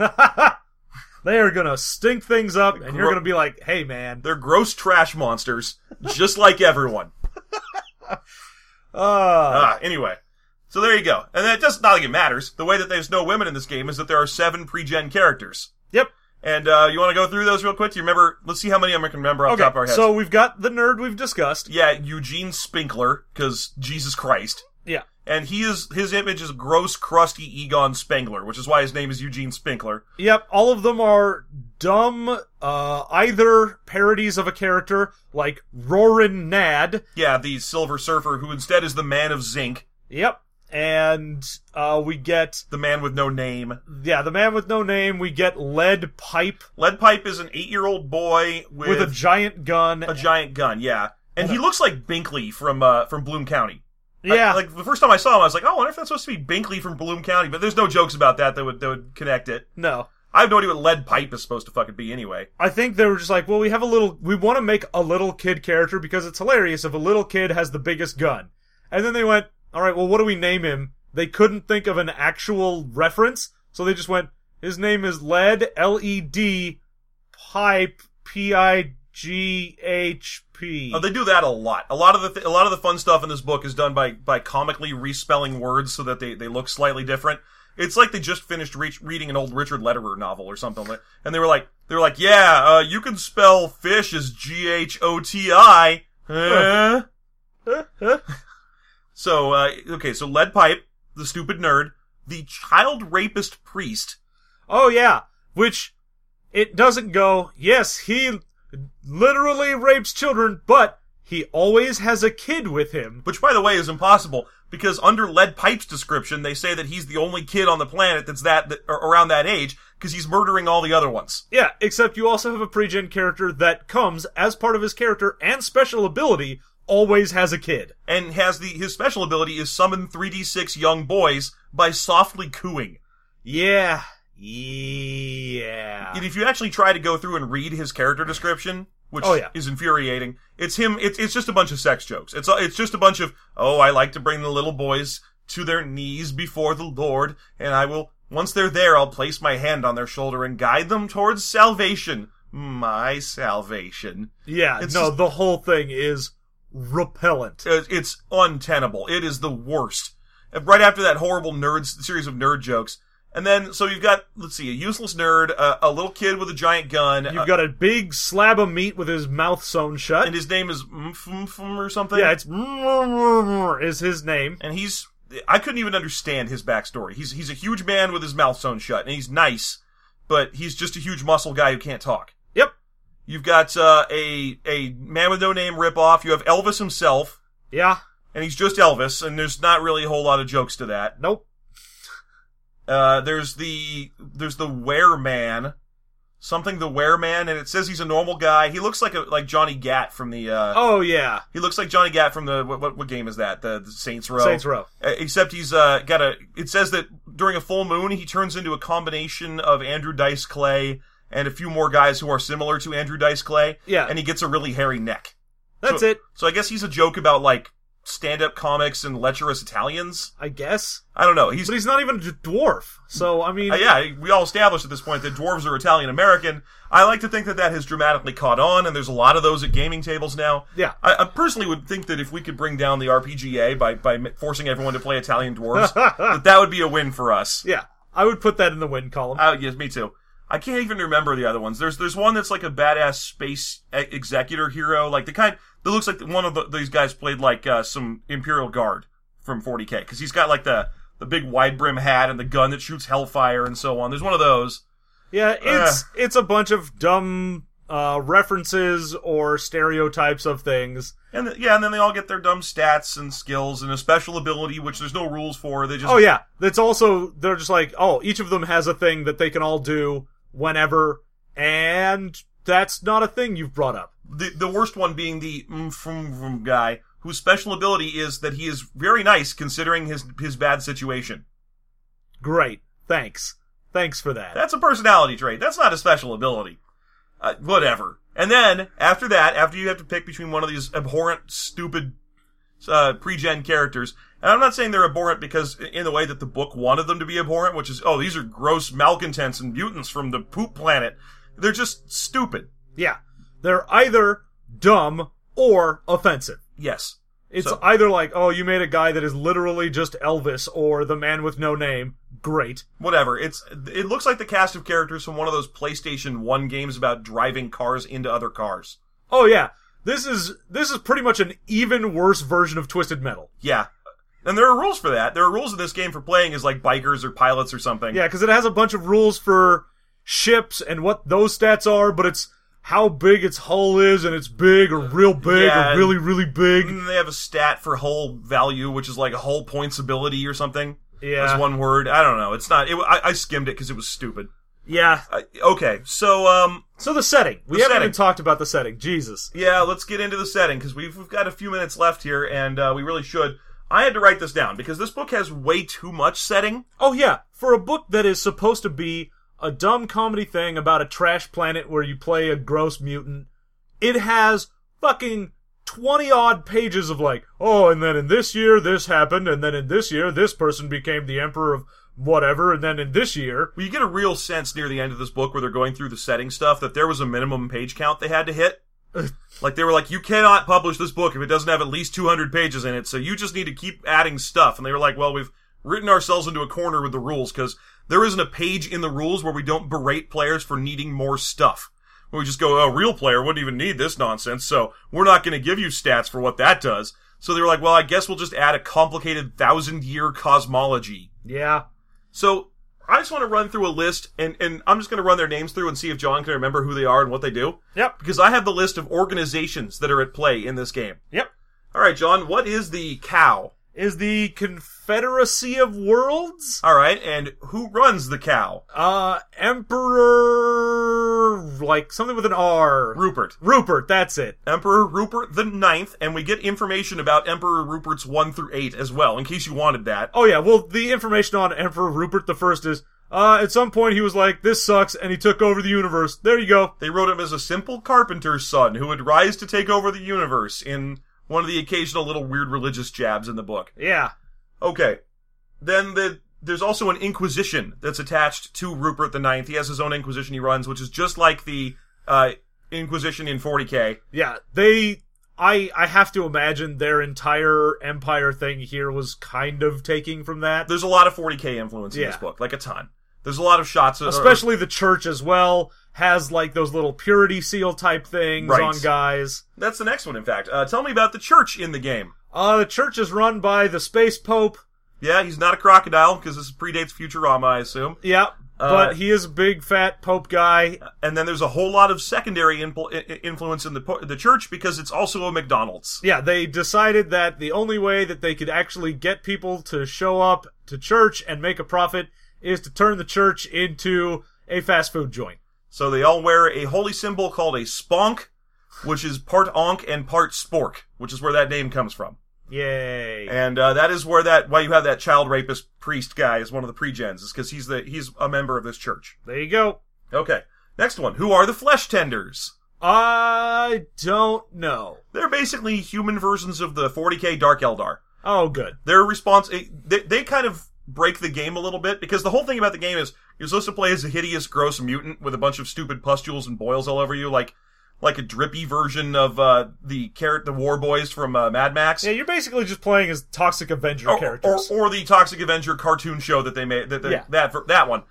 They are gonna stink things up, and you're gonna be like, hey, man. They're gross trash monsters, just like everyone. Anyway. So there you go. And that does not like it matters. The way that there's no women in this game is that there are 7 pre-gen characters. Yep. And you want to go through those real quick? Do you remember? Let's see how many of them I can remember off the top of our heads. So we've got the nerd we've discussed. Yeah, Eugene Spinkler, because Jesus Christ. Yeah. And his image is gross, crusty Egon Spengler, which is why his name is Eugene Spinkler. Yep. All of them are dumb, either parodies of a character like Roarin' Nad. Yeah, the Silver Surfer, who instead is the Man of Zinc. Yep. And we get... The Man With No Name. Yeah, the Man With No Name. We get Lead Pipe. Lead Pipe is an 8-year-old boy with a giant gun. A giant gun, yeah. And he looks like Binkley from Bloom County. Yeah. Like, the first time I saw him, I was like, oh, I wonder if that's supposed to be Binkley from Bloom County. But there's no jokes about that would connect it. No. I have no idea what Lead Pipe is supposed to fucking be anyway. I think they were just like, well, we want to make a little kid character because it's hilarious if a little kid has the biggest gun. And then they went... All right, well, what do we name him? They couldn't think of an actual reference, so they just went, his name is Lead, L-E-D, Pipe, P-I-G-H-P. Oh, they do that a lot. A lot of the fun stuff in this book is done by comically respelling words so that they look slightly different. It's like they just finished reading an old Richard Lederer novel or something, and they were like, yeah, you can spell fish as G-H-O-T-I. So, so Lead Pipe, the stupid nerd, the child rapist priest. Oh, yeah. Which, it doesn't go, yes, he literally rapes children, but he always has a kid with him. Which, by the way, is impossible, because under Lead Pipe's description, they say that he's the only kid on the planet that's around that age, because he's murdering all the other ones. Yeah, except you also have a pre-gen character that comes, as part of his character and special ability, always has a kid. And has his special ability is summon 3d6 young boys by softly cooing. Yeah. Yeah. And if you actually try to go through and read his character description, which is infuriating, it's him, it's just a bunch of sex jokes. It's just a bunch of, oh, I like to bring the little boys to their knees before the Lord, and I will, once they're there, I'll place my hand on their shoulder and guide them towards salvation. My salvation. Yeah, the whole thing is repellent. It's untenable. It is the worst. Right after that horrible series of nerd jokes. And then, so you've got, let's see, a useless nerd, a little kid with a giant gun. You've got a big slab of meat with his mouth sewn shut. And his name is or something? Yeah, it's is his name. And I couldn't even understand his backstory. He's a huge man with his mouth sewn shut, and he's nice, but he's just a huge muscle guy who can't talk. Yep. You've got a Man With No Name ripoff. You have Elvis himself. Yeah. And he's just Elvis, and there's not really a whole lot of jokes to that. Nope. There's the Wereman. Something the Wereman, and it says he's a normal guy. He looks like Johnny Gat from the... oh, yeah. He looks like Johnny Gat from the... What game is that? The Saints Row? Saints Row. Except he's got a... It says that during a full moon, he turns into a combination of Andrew Dice Clay... and a few more guys who are similar to Andrew Dice Clay. Yeah. And he gets a really hairy neck. That's it. So I guess he's a joke about, like, stand-up comics and lecherous Italians? I guess. I don't know. But he's not even a dwarf. So, I mean... yeah, we all established at this point that dwarves are Italian-American. I like to think that that has dramatically caught on, and there's a lot of those at gaming tables now. Yeah. I personally would think that if we could bring down the RPGA by forcing everyone to play Italian dwarves, that would be a win for us. Yeah. I would put that in the win column. Yes, me too. I can't even remember the other ones. There's one that's like a badass space executor hero, like the kind that looks like one of these guys played like some Imperial Guard from 40k, because he's got like the big wide brim hat and the gun that shoots hellfire and so on. There's one of those. Yeah, it's a bunch of dumb references or stereotypes of things, and and then they all get their dumb stats and skills and a special ability which there's no rules for. They just that's also they're just like each of them has a thing that they can all do whenever, and that's not a thing you've brought up. The worst one being the guy whose special ability is that he is very nice considering his bad situation. Great. Thanks for that. That's a personality trait. That's not a special ability. Whatever. And then, after that, after you have to pick between one of these abhorrent, stupid pre-gen characters, and I'm not saying they're abhorrent because in the way that the book wanted them to be abhorrent, which is, these are gross malcontents and mutants from the poop planet. They're just stupid. Yeah. They're either dumb or offensive. Yes. It's either like, you made a guy that is literally just Elvis or the man with no name. Great. Whatever. It looks like the cast of characters from one of those PlayStation 1 games about driving cars into other cars. Oh, yeah. This is pretty much an even worse version of Twisted Metal. Yeah. And there are rules for that. There are rules in this game for playing as, like, bikers or pilots or something. Yeah, because it has a bunch of rules for ships and what those stats are, but it's how big its hull is, and it's big or real big or really, really big. And they have a stat for hull value, which is, like, hull points ability or something. Yeah. That's one word. I don't know. It's not... I skimmed it because it was stupid. Yeah. Okay, so... So the setting. We haven't even talked about the setting. Jesus. Yeah, let's get into the setting, because we've got a few minutes left here, and we really should. I had to write this down, because this book has way too much setting. Oh, yeah. For a book that is supposed to be a dumb comedy thing about a trash planet where you play a gross mutant, it has fucking 20-odd pages of like, and then in this year, this happened, and then in this year, this person became the emperor of whatever, and then in this year... Well, you get a real sense near the end of this book where they're going through the setting stuff that there was a minimum page count they had to hit. Like, they were like, you cannot publish this book if it doesn't have at least 200 pages in it, so you just need to keep adding stuff. And they were like, well, we've written ourselves into a corner with the rules, because there isn't a page in the rules where we don't berate players for needing more stuff. We just go, a real player wouldn't even need this nonsense, so we're not going to give you stats for what that does. So they were like, well, I guess we'll just add a complicated 1,000-year cosmology. Yeah. So I just want to run through a list, and I'm just going to run their names through and see if John can remember who they are and what they do. Yep. Because I have the list of organizations that are at play in this game. Yep. All right, John, what is the COW? Is the Confederacy of Worlds. All right, and who runs the COW? Emperor... like, something with an R. Rupert. Rupert, that's it. Emperor Rupert the Ninth, and we get information about Emperor Rupert's 1 through 8 as well, in case you wanted that. Oh, yeah, well, the information on Emperor Rupert the First is, at some point he was like, this sucks, and he took over the universe. There you go. They wrote him as a simple carpenter's son who would rise to take over the universe in... one of the occasional little weird religious jabs in the book. Yeah. Okay. Then there's also an Inquisition that's attached to Rupert the Ninth. He has his own Inquisition he runs, which is just like the Inquisition in 40K. Yeah. I have to imagine their entire empire thing here was kind of taking from that. There's a lot of 40K influence in this book. Like, a ton. There's a lot of shots. Especially the church as well. Has, like, those little purity seal type things on guys. That's the next one, in fact. Tell me about the church in the game. The church is run by the Space Pope. Yeah, he's not a crocodile, because this predates Futurama, I assume. Yeah, but he is a big, fat Pope guy. And then there's a whole lot of secondary influence in the church, because it's also a McDonald's. Yeah, they decided that the only way that they could actually get people to show up to church and make a profit is to turn the church into a fast food joint. So they all wear a holy symbol called a sponk, which is part onk and part spork, which is where that name comes from. Yay. And that is where why you have that child rapist priest guy as one of the pre-gens, is because he's a member of this church. There you go. Okay. Next one. Who are the flesh tenders? I don't know. They're basically human versions of the 40k Dark Eldar. Oh, good. Their response, they kind of break the game a little bit, because the whole thing about the game is you're supposed to play as a hideous, gross mutant with a bunch of stupid pustules and boils all over you, like a drippy version of the War Boys from Mad Max. Yeah, you're basically just playing as Toxic Avenger characters, or the Toxic Avenger cartoon show that they made. That one.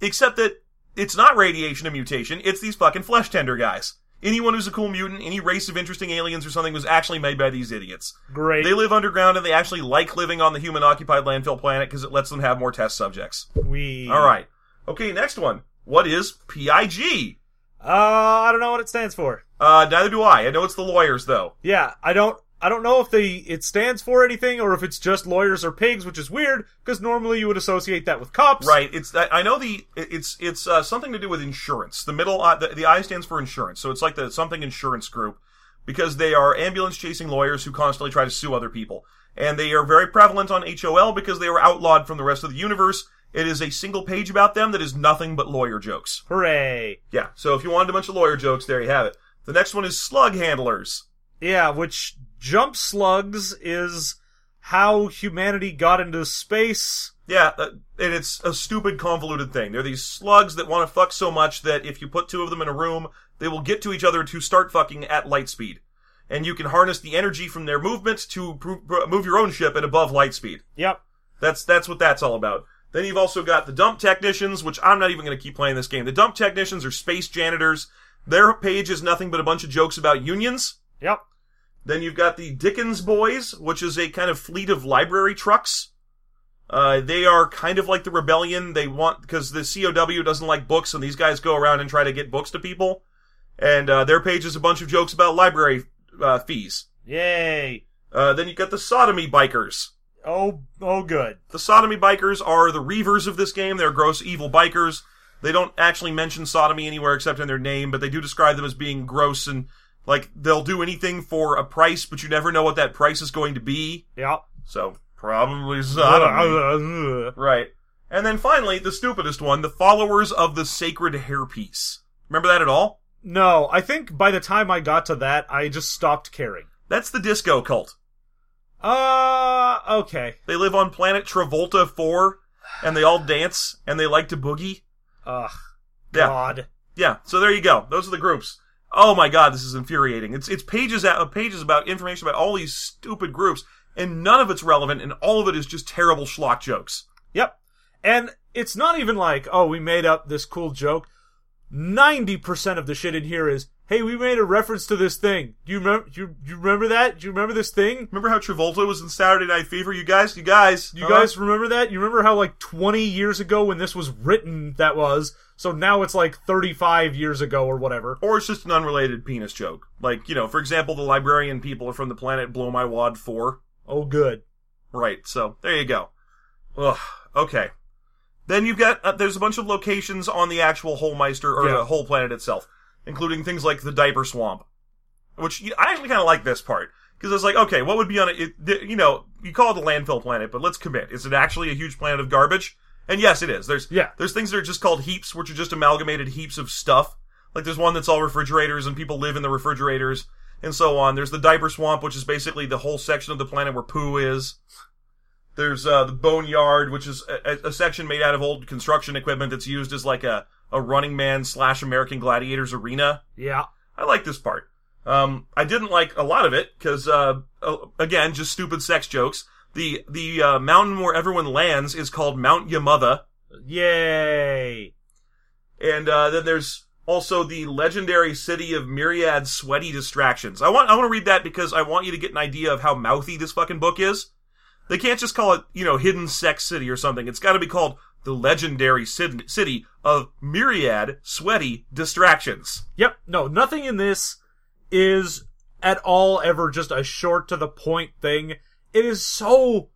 Except that it's not radiation and mutation; it's these fucking flesh tender guys. Anyone who's a cool mutant, any race of interesting aliens or something was actually made by these idiots. Great. They live underground and they actually like living on the human-occupied landfill planet because it lets them have more test subjects. All right. Okay, next one. What is PIG? I don't know what it stands for. Neither do I. I know it's the lawyers, though. Yeah, I don't know if it stands for anything or if it's just lawyers or pigs, which is weird because normally you would associate that with cops. Right. I know it's something to do with insurance. The middle the I stands for insurance, so it's like the something insurance group because they are ambulance chasing lawyers who constantly try to sue other people, and they are very prevalent on HOL because they were outlawed from the rest of the universe. It is a single page about them that is nothing but lawyer jokes. Hooray! Yeah. So if you wanted a bunch of lawyer jokes, there you have it. The next one is slug handlers. Yeah, which jump slugs is how humanity got into space. Yeah, and it's a stupid, convoluted thing. They're these slugs that want to fuck so much that if you put two of them in a room, they will get to each other to start fucking at light speed. And you can harness the energy from their movement to move your own ship at above light speed. Yep. That's what that's all about. Then you've also got the dump technicians, which I'm not even going to keep playing this game. The dump technicians are space janitors. Their page is nothing but a bunch of jokes about unions. Yep. Then you've got the Dickens Boys, which is a kind of fleet of library trucks. They are kind of like the rebellion. They want, because the COW doesn't like books, and these guys go around and try to get books to people. And their page is a bunch of jokes about library fees. Yay. Then you've got the Sodomy Bikers. Oh, good. The Sodomy Bikers are the Reavers of this game. They're gross, evil bikers. They don't actually mention sodomy anywhere except in their name, but they do describe them as being gross and... like, they'll do anything for a price, but you never know what that price is going to be. Yeah. So, probably sodomy. Right. And then finally, the stupidest one, the followers of the sacred hairpiece. Remember that at all? No. I think by the time I got to that, I just stopped caring. That's the disco cult. Okay. They live on planet Travolta 4, and they all dance, and they like to boogie. Ugh. Yeah. God. Yeah. So there you go. Those are the groups. Oh my God, this is infuriating. It's pages about information about all these stupid groups, and none of it's relevant, and all of it is just terrible schlock jokes. Yep. And it's not even like, oh, we made up this cool joke. 90% of the shit in here is, hey, we made a reference to this thing. Do you remember that? Do you remember this thing? Remember how Travolta was in Saturday Night Fever? You guys remember that? You remember how like 20 years ago when this was written that was... so now it's like 35 years ago or whatever. Or it's just an unrelated penis joke. Like, you know, for example, the librarian people are from the planet Blow My Wad 4. Oh, good. Right, so there you go. Ugh, okay. Then you've got, there's a bunch of locations on the actual Holmeister, or the whole planet itself, including things like the Diaper Swamp, which I actually kind of like this part. Because I was like, okay, what would be on it? You call it a landfill planet, but let's commit. Is it actually a huge planet of garbage? And yes, it is. There's things that are just called heaps, which are just amalgamated heaps of stuff. Like, there's one that's all refrigerators, and people live in the refrigerators, and so on. There's the Diaper Swamp, which is basically the whole section of the planet where poo is. There's the Boneyard, which is a section made out of old construction equipment that's used as, like, a Running Man / American Gladiators arena. Yeah. I like this part. I didn't like a lot of it, because, again, just stupid sex jokes. The mountain where everyone lands is called Mount Yamotha. Yay! And then there's also the legendary city of myriad sweaty distractions. I want to read that because I want you to get an idea of how mouthy this fucking book is. They can't just call it, Hidden Sex City or something. It's got to be called the legendary city of myriad sweaty distractions. Yep. No, nothing in this is at all ever just a short to the point thing. It is so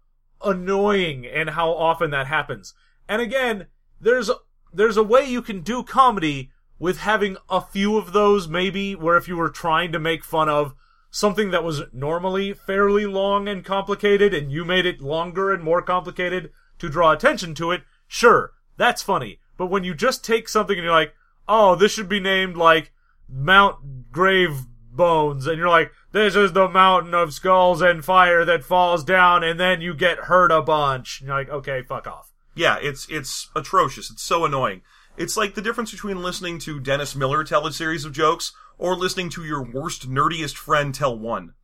annoying and how often that happens. And again, there's a way you can do comedy with having a few of those maybe, where if you were trying to make fun of something that was normally fairly long and complicated and you made it longer and more complicated to draw attention to it, sure, that's funny. But when you just take something and you're like, oh, this should be named like Mount Grave Bones, and you're like, this is the mountain of skulls and fire that falls down, and then you get hurt a bunch. And you're like, okay, fuck off. Yeah, it's atrocious. It's so annoying. It's like the difference between listening to Dennis Miller tell a series of jokes or listening to your worst, nerdiest friend tell one.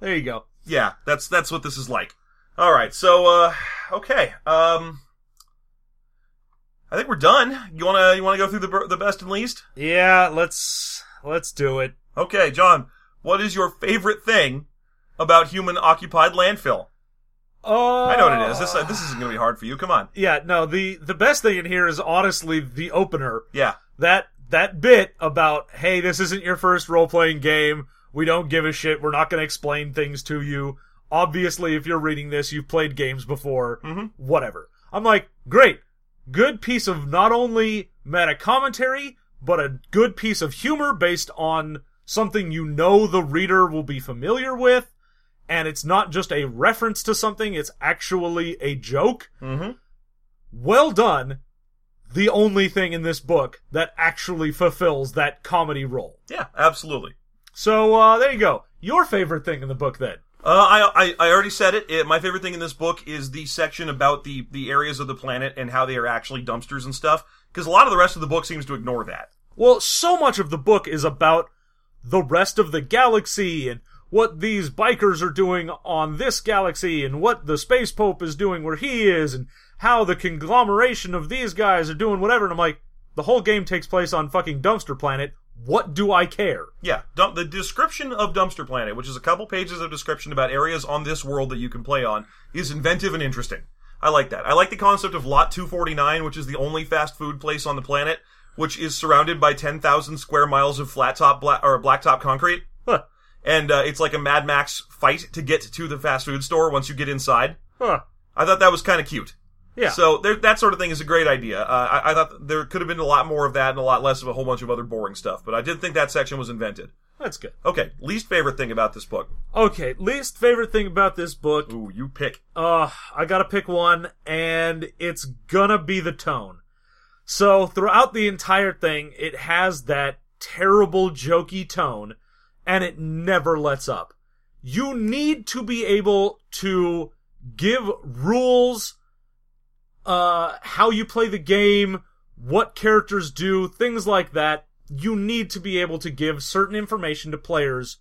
There you go. Yeah, that's what this is like. All right, so, okay. I think we're done. You wanna go through the best and least? Yeah, let's do it. Okay, John, what is your favorite thing about human-occupied landfill? Oh, I know what it is. This isn't gonna be hard for you. Come on. Yeah, no. The best thing in here is honestly the opener. Yeah. That bit about, hey, this isn't your first role-playing game. We don't give a shit. We're not gonna explain things to you. Obviously, if you're reading this, you've played games before. Mm-hmm. Whatever. I'm like, great. Good piece of not only meta commentary, but a good piece of humor based on something you know the reader will be familiar with, and it's not just a reference to something, it's actually a joke. Mm-hmm. Well done. The only thing in this book that actually fulfills that comedy role. Yeah, absolutely. So, there you go. Your favorite thing in the book, then. I already said it. My favorite thing in this book is the section about the areas of the planet and how they are actually dumpsters and stuff, because a lot of the rest of the book seems to ignore that. Well, so much of the book is about the rest of the galaxy and what these bikers are doing on this galaxy and what the space pope is doing where he is and how the conglomeration of these guys are doing whatever. And I'm like, the whole game takes place on fucking Dumpster Planet. What do I care? Yeah, the description of Dumpster Planet, which is a couple pages of description about areas on this world that you can play on, is inventive and interesting. I like that. I like the concept of Lot 249, which is the only fast food place on the planet, which is surrounded by 10,000 square miles of blacktop concrete. Huh. And it's like a Mad Max fight to get to the fast food store once you get inside. Huh. I thought that was kind of cute. Yeah. So that sort of thing is a great idea. I thought there could have been a lot more of that and a lot less of a whole bunch of other boring stuff, but I did think that section was invented. That's good. Okay, least favorite thing about this book. Okay, least favorite thing about this book. Ooh, you pick. I gotta pick one, and it's gonna be the tone. So throughout the entire thing, it has that terrible, jokey tone, and it never lets up. You need to be able to give rules, how you play the game, what characters do, things like that. You need to be able to give certain information to players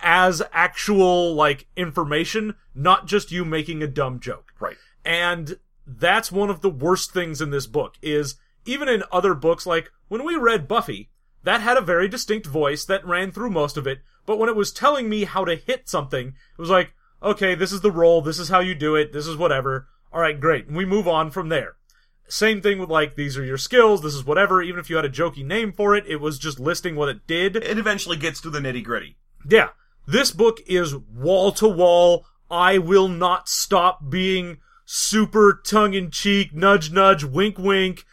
as actual, like, information, not just you making a dumb joke. Right. And that's one of the worst things in this book, is even in other books, like, when we read Buffy, that had a very distinct voice that ran through most of it, but when it was telling me how to hit something, it was like, okay, this is the role, this is how you do it, this is whatever. All right, great. And we move on from there. Same thing with, like, these are your skills, this is whatever. Even if you had a jokey name for it, it was just listing what it did. It eventually gets to the nitty-gritty. Yeah. This book is wall-to-wall. I will not stop being super tongue-in-cheek, nudge-nudge, wink-wink.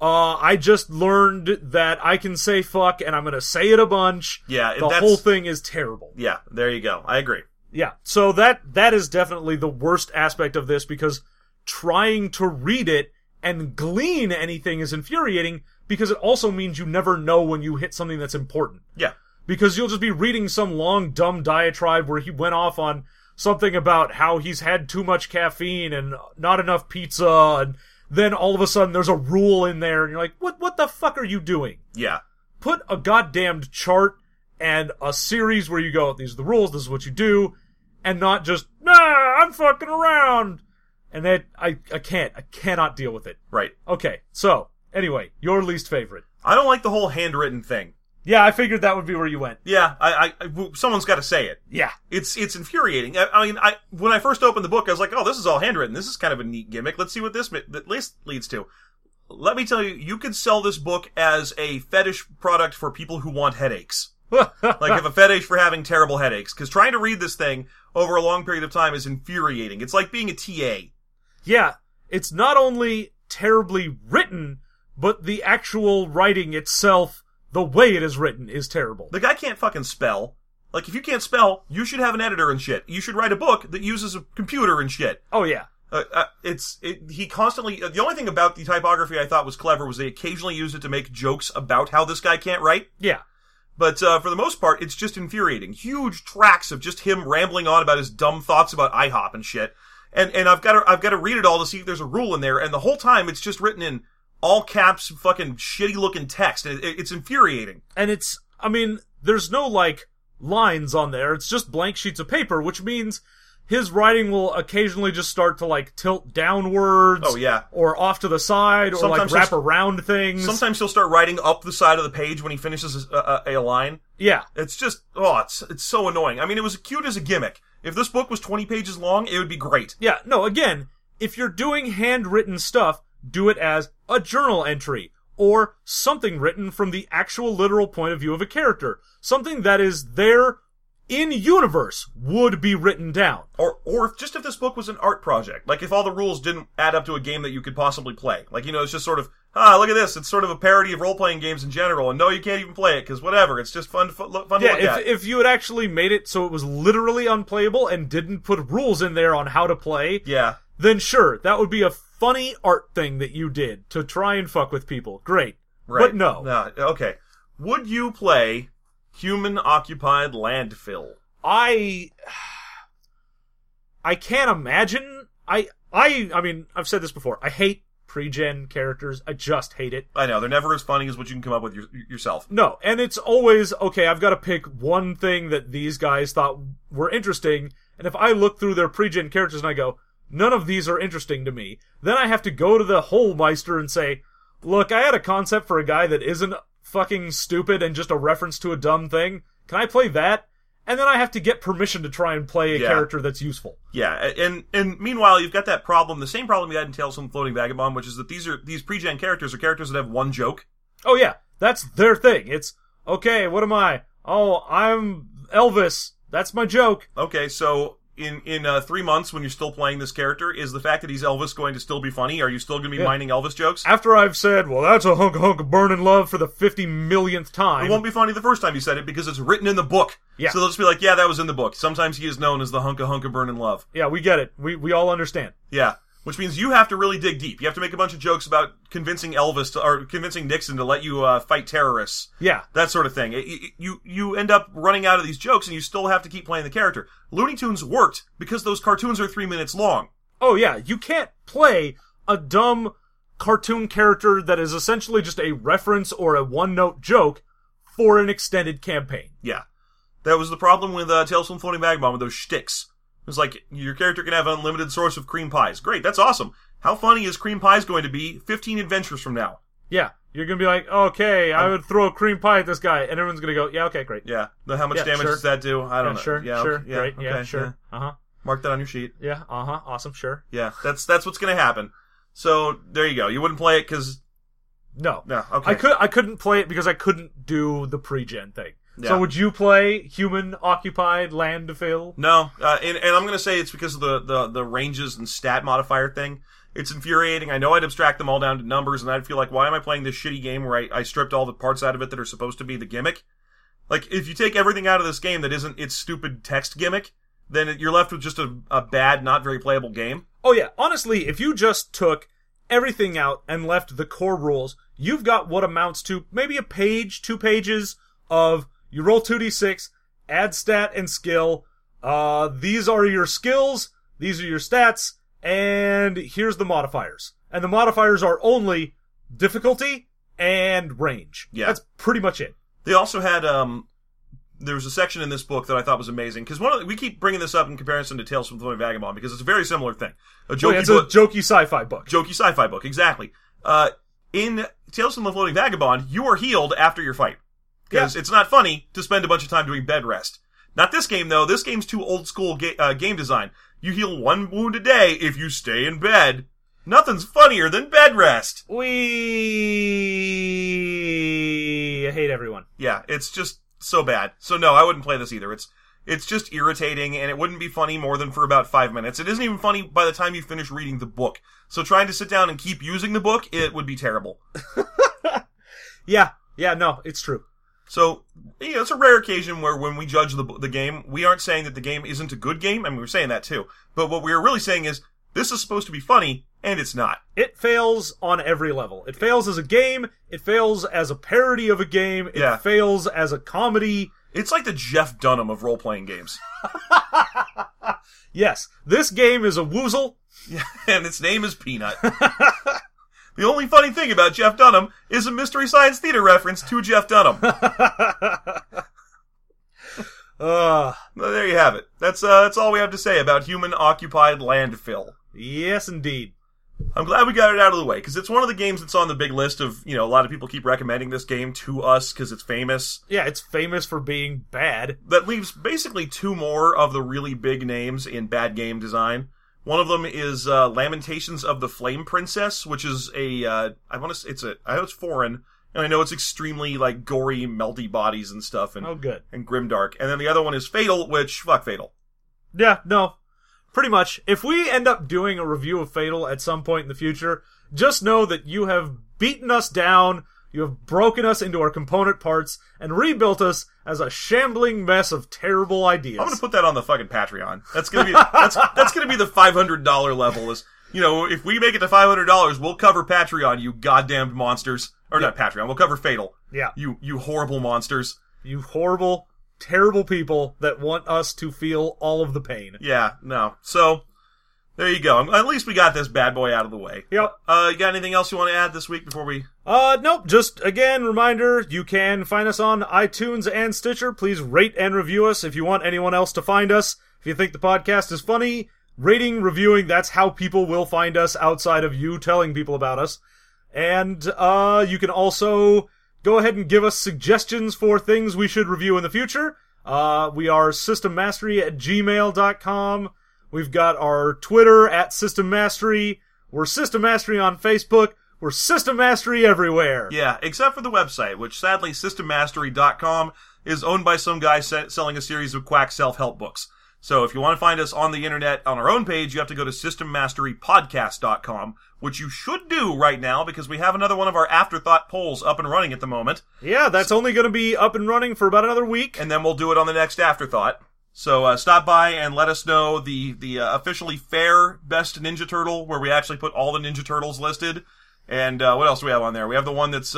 I just learned that I can say fuck, and I'm going to say it a bunch. Yeah. The whole thing is terrible. Yeah, there you go. I agree. Yeah. So that is definitely the worst aspect of this, because trying to read it and glean anything is infuriating, because it also means you never know when you hit something that's important. Yeah. Because you'll just be reading some long, dumb diatribe where he went off on something about how he's had too much caffeine and not enough pizza, and then all of a sudden there's a rule in there, and you're like, what the fuck are you doing? Yeah. Put a goddamned chart and a series where you go, these are the rules, this is what you do, and not just, nah, I'm fucking around! And then I cannot deal with it. Right. Okay, so, anyway, your least favorite. I don't like the whole handwritten thing. Yeah, I figured that would be where you went. Yeah, I someone's got to say it. Yeah. It's infuriating. I mean, when I first opened the book, I was like, oh, this is all handwritten. This is kind of a neat gimmick. Let's see what this leads to. Let me tell you, you could sell this book as a fetish product for people who want headaches. Like, I have a fetish for having terrible headaches, because trying to read this thing over a long period of time is infuriating. It's like being a TA. Yeah, it's not only terribly written, but the actual writing itself, the way it is written, is terrible. The guy can't fucking spell. Like, if you can't spell, you should have an editor and shit. You should write a book that uses a computer and shit. Oh, yeah. He constantly, the only thing about the typography I thought was clever was they occasionally used it to make jokes about how this guy can't write. Yeah. But, for the most part, it's just infuriating. Huge tracts of just him rambling on about his dumb thoughts about IHOP and shit. And I've got to read it all to see if there's a rule in there. And the whole time it's just written in all caps, fucking shitty looking text. It's infuriating. And it's, I mean, there's no like lines on there. It's just blank sheets of paper, which means his writing will occasionally just start to, like, tilt downwards. Oh, yeah. Or off to the side, or, sometimes like, wrap around things. Sometimes he'll start writing up the side of the page when he finishes a line. Yeah. It's just, oh, it's so annoying. I mean, it was cute as a gimmick. If this book was 20 pages long, it would be great. Yeah, no, again, if you're doing handwritten stuff, do it as a journal entry, or something written from the actual literal point of view of a character. Something that is there in universe would be written down. Or if this book was an art project. Like, if all the rules didn't add up to a game that you could possibly play. Like, you know, it's just sort of, look at this. It's sort of a parody of role-playing games in general. And no, you can't even play it, because whatever. It's just fun to look at. Yeah, if you had actually made it so it was literally unplayable and didn't put rules in there on how to play, yeah, then sure, that would be a funny art thing that you did to try and fuck with people. Great. Right. But no. Okay. Would you play Human-Occupied Landfill? I can't imagine. I mean, I've said this before. I hate pre-gen characters. I just hate it. I know. They're never as funny as what you can come up with yourself. No. And it's always, okay, I've got to pick one thing that these guys thought were interesting. And if I look through their pre-gen characters and I go, none of these are interesting to me, then I have to go to the hole meister and say, look, I had a concept for a guy that isn't fucking stupid and just a reference to a dumb thing. Can I play that? And then I have to get permission to try and play a character that's useful. Yeah, and meanwhile, you've got that problem, the same problem you had in Tales from the Floating Vagabond, which is that these pre-gen characters are characters that have one joke. Oh yeah, that's their thing. It's, okay, what am I? Oh, I'm Elvis. That's my joke. Okay, so in 3 months, when you're still playing this character, is the fact that he's Elvis going to still be funny? Are you still going to be mining Elvis jokes? After I've said, well, that's a hunk of burning love for the 50 millionth time. It won't be funny the first time you said it, because it's written in the book. Yeah. So they'll just be like, yeah, that was in the book. Sometimes he is known as the hunk of burning love. Yeah, we get it. We all understand. Yeah. Which means you have to really dig deep. You have to make a bunch of jokes about convincing convincing Nixon to let you fight terrorists. Yeah. That sort of thing. You end up running out of these jokes, and you still have to keep playing the character. Looney Tunes worked because those cartoons are 3 minutes long. Oh, yeah. You can't play a dumb cartoon character that is essentially just a reference or a one-note joke for an extended campaign. Yeah. That was the problem with Tales from the Floating Vagabond, with those shticks. It's like, your character can have an unlimited source of cream pies. Great, that's awesome. How funny is cream pies going to be 15 adventures from now? Yeah, you're going to be like, okay, I would throw a cream pie at this guy. And everyone's going to go, yeah, okay, great. Yeah, how much damage does that do? I don't know. Sure, great. Uh-huh. Mark that on your sheet. Yeah, uh-huh, awesome, sure. Yeah, that's what's going to happen. So, there you go. You wouldn't play it because... No, okay. I couldn't play it because I couldn't do the pre-gen thing. Yeah. So would you play Human-Occupied Landfill? No, and I'm going to say it's because of the ranges and stat modifier thing. It's infuriating. I know I'd abstract them all down to numbers, and I'd feel like, why am I playing this shitty game where I stripped all the parts out of it that are supposed to be the gimmick? Like, if you take everything out of this game that isn't its stupid text gimmick, then you're left with just a bad, not very playable game. Oh, yeah. Honestly, if you just took everything out and left the core rules, you've got what amounts to maybe a page, 2 pages of... You roll 2d6, add stat and skill. These are your skills, these are your stats, and here's the modifiers. And the modifiers are only difficulty and range. Yeah. That's pretty much it. They also had, there was a section in this book that I thought was amazing, because we keep bringing this up in comparison to Tales from the Floating Vagabond, because it's a very similar thing. It's a jokey sci-fi book. Jokey sci-fi book, exactly. In Tales from the Floating Vagabond, you are healed after your fight. Because it's not funny to spend a bunch of time doing bed rest. Not this game, though. This game's too old-school game design. You heal one wound a day if you stay in bed. Nothing's funnier than bed rest. I hate everyone. Yeah, it's just so bad. So, no, I wouldn't play this either. It's just irritating, and it wouldn't be funny more than for about 5 minutes. It isn't even funny by the time you finish reading the book. So trying to sit down and keep using the book, it would be terrible. Yeah, no, it's true. So, you know, it's a rare occasion where when we judge the game, we aren't saying that the game isn't a good game. I mean, we're saying that too. But what we're really saying is, this is supposed to be funny, and it's not. It fails on every level. It fails as a game. It fails as a parody of a game. It fails as a comedy. It's like the Jeff Dunham of role-playing games. Yes, this game is a woozle. And its name is Peanut. The only funny thing about Jeff Dunham is a Mystery Science Theater reference to Jeff Dunham. Well, there you have it. That's all we have to say about human-occupied landfill. Yes, indeed. I'm glad we got it out of the way, because it's one of the games that's on the big list of, you know, a lot of people keep recommending this game to us because it's famous. Yeah, it's famous for being bad. That leaves basically two more of the really big names in bad game design. One of them is Lamentations of the Flame Princess, which is a, I want to say, I know it's foreign, and I know it's extremely, like, gory, melty bodies and stuff, and, and grimdark. And then the other one is Fatal, which, fuck Fatal. Yeah, no. Pretty much. If we end up doing a review of Fatal at some point in the future, just know that you have beaten us down, you have broken us into our component parts, and rebuilt us as a shambling mess of terrible ideas. I'm gonna put that on the fucking Patreon. That's gonna be that's gonna be the $500 level. Is, you know, if we make it to $500, we'll cover Patreon, you goddamn monsters. Or not Patreon, we'll cover Fatal. Yeah. You horrible monsters. You horrible, terrible people that want us to feel all of the pain. Yeah, no. So, there you go. At least we got this bad boy out of the way. Yep. You got anything else you want to add this week before we... Nope. Just, again, reminder, you can find us on iTunes and Stitcher. Please rate and review us if you want anyone else to find us. If you think the podcast is funny, rating, reviewing, that's how people will find us outside of you telling people about us. And, you can also... go ahead and give us suggestions for things we should review in the future. We are systemmastery@gmail.com. We've got our Twitter @systemmastery. We're System Mastery on Facebook. We're System Mastery everywhere. Yeah, except for the website, which sadly systemmastery.com is owned by some guy selling a series of quack self-help books. So if you want to find us on the internet on our own page, you have to go to systemmasterypodcast.com, which you should do right now because we have another one of our afterthought polls up and running at the moment. Yeah, that's only going to be up and running for about another week. And then we'll do it on the next afterthought. So stop by and let us know the officially fair Best Ninja Turtle, where we actually put all the Ninja Turtles listed. And what else do we have on there? We have the one that's...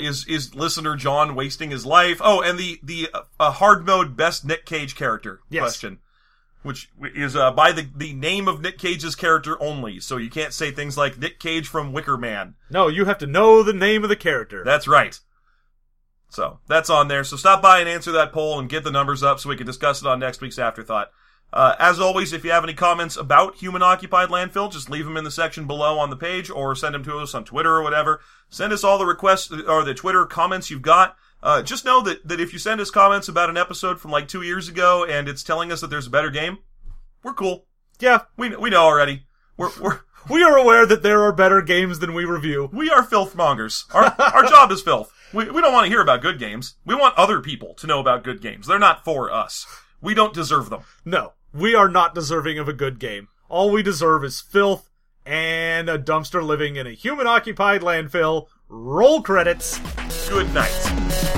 is listener John wasting his life? Oh, and the hard mode best Nick Cage character question, which is by the name of Nick Cage's character only. So you can't say things like Nick Cage from Wicker Man. No, you have to know the name of the character. That's right. So that's on there. So stop by and answer that poll and get the numbers up so we can discuss it on next week's Afterthought. As always, if you have any comments about human-occupied landfill, just leave them in the section below on the page, or send them to us on Twitter or whatever. Send us all the requests, or the Twitter comments you've got. Just know that if you send us comments about an episode from like 2 years ago, and it's telling us that there's a better game, we're cool. Yeah, we know already. We are aware that there are better games than we review. We are filthmongers. Our job is filth. We don't want to hear about good games. We want other people to know about good games. They're not for us. We don't deserve them. No. We are not deserving of a good game. All we deserve is filth and a dumpster living in a human-occupied landfill. Roll credits. Good night.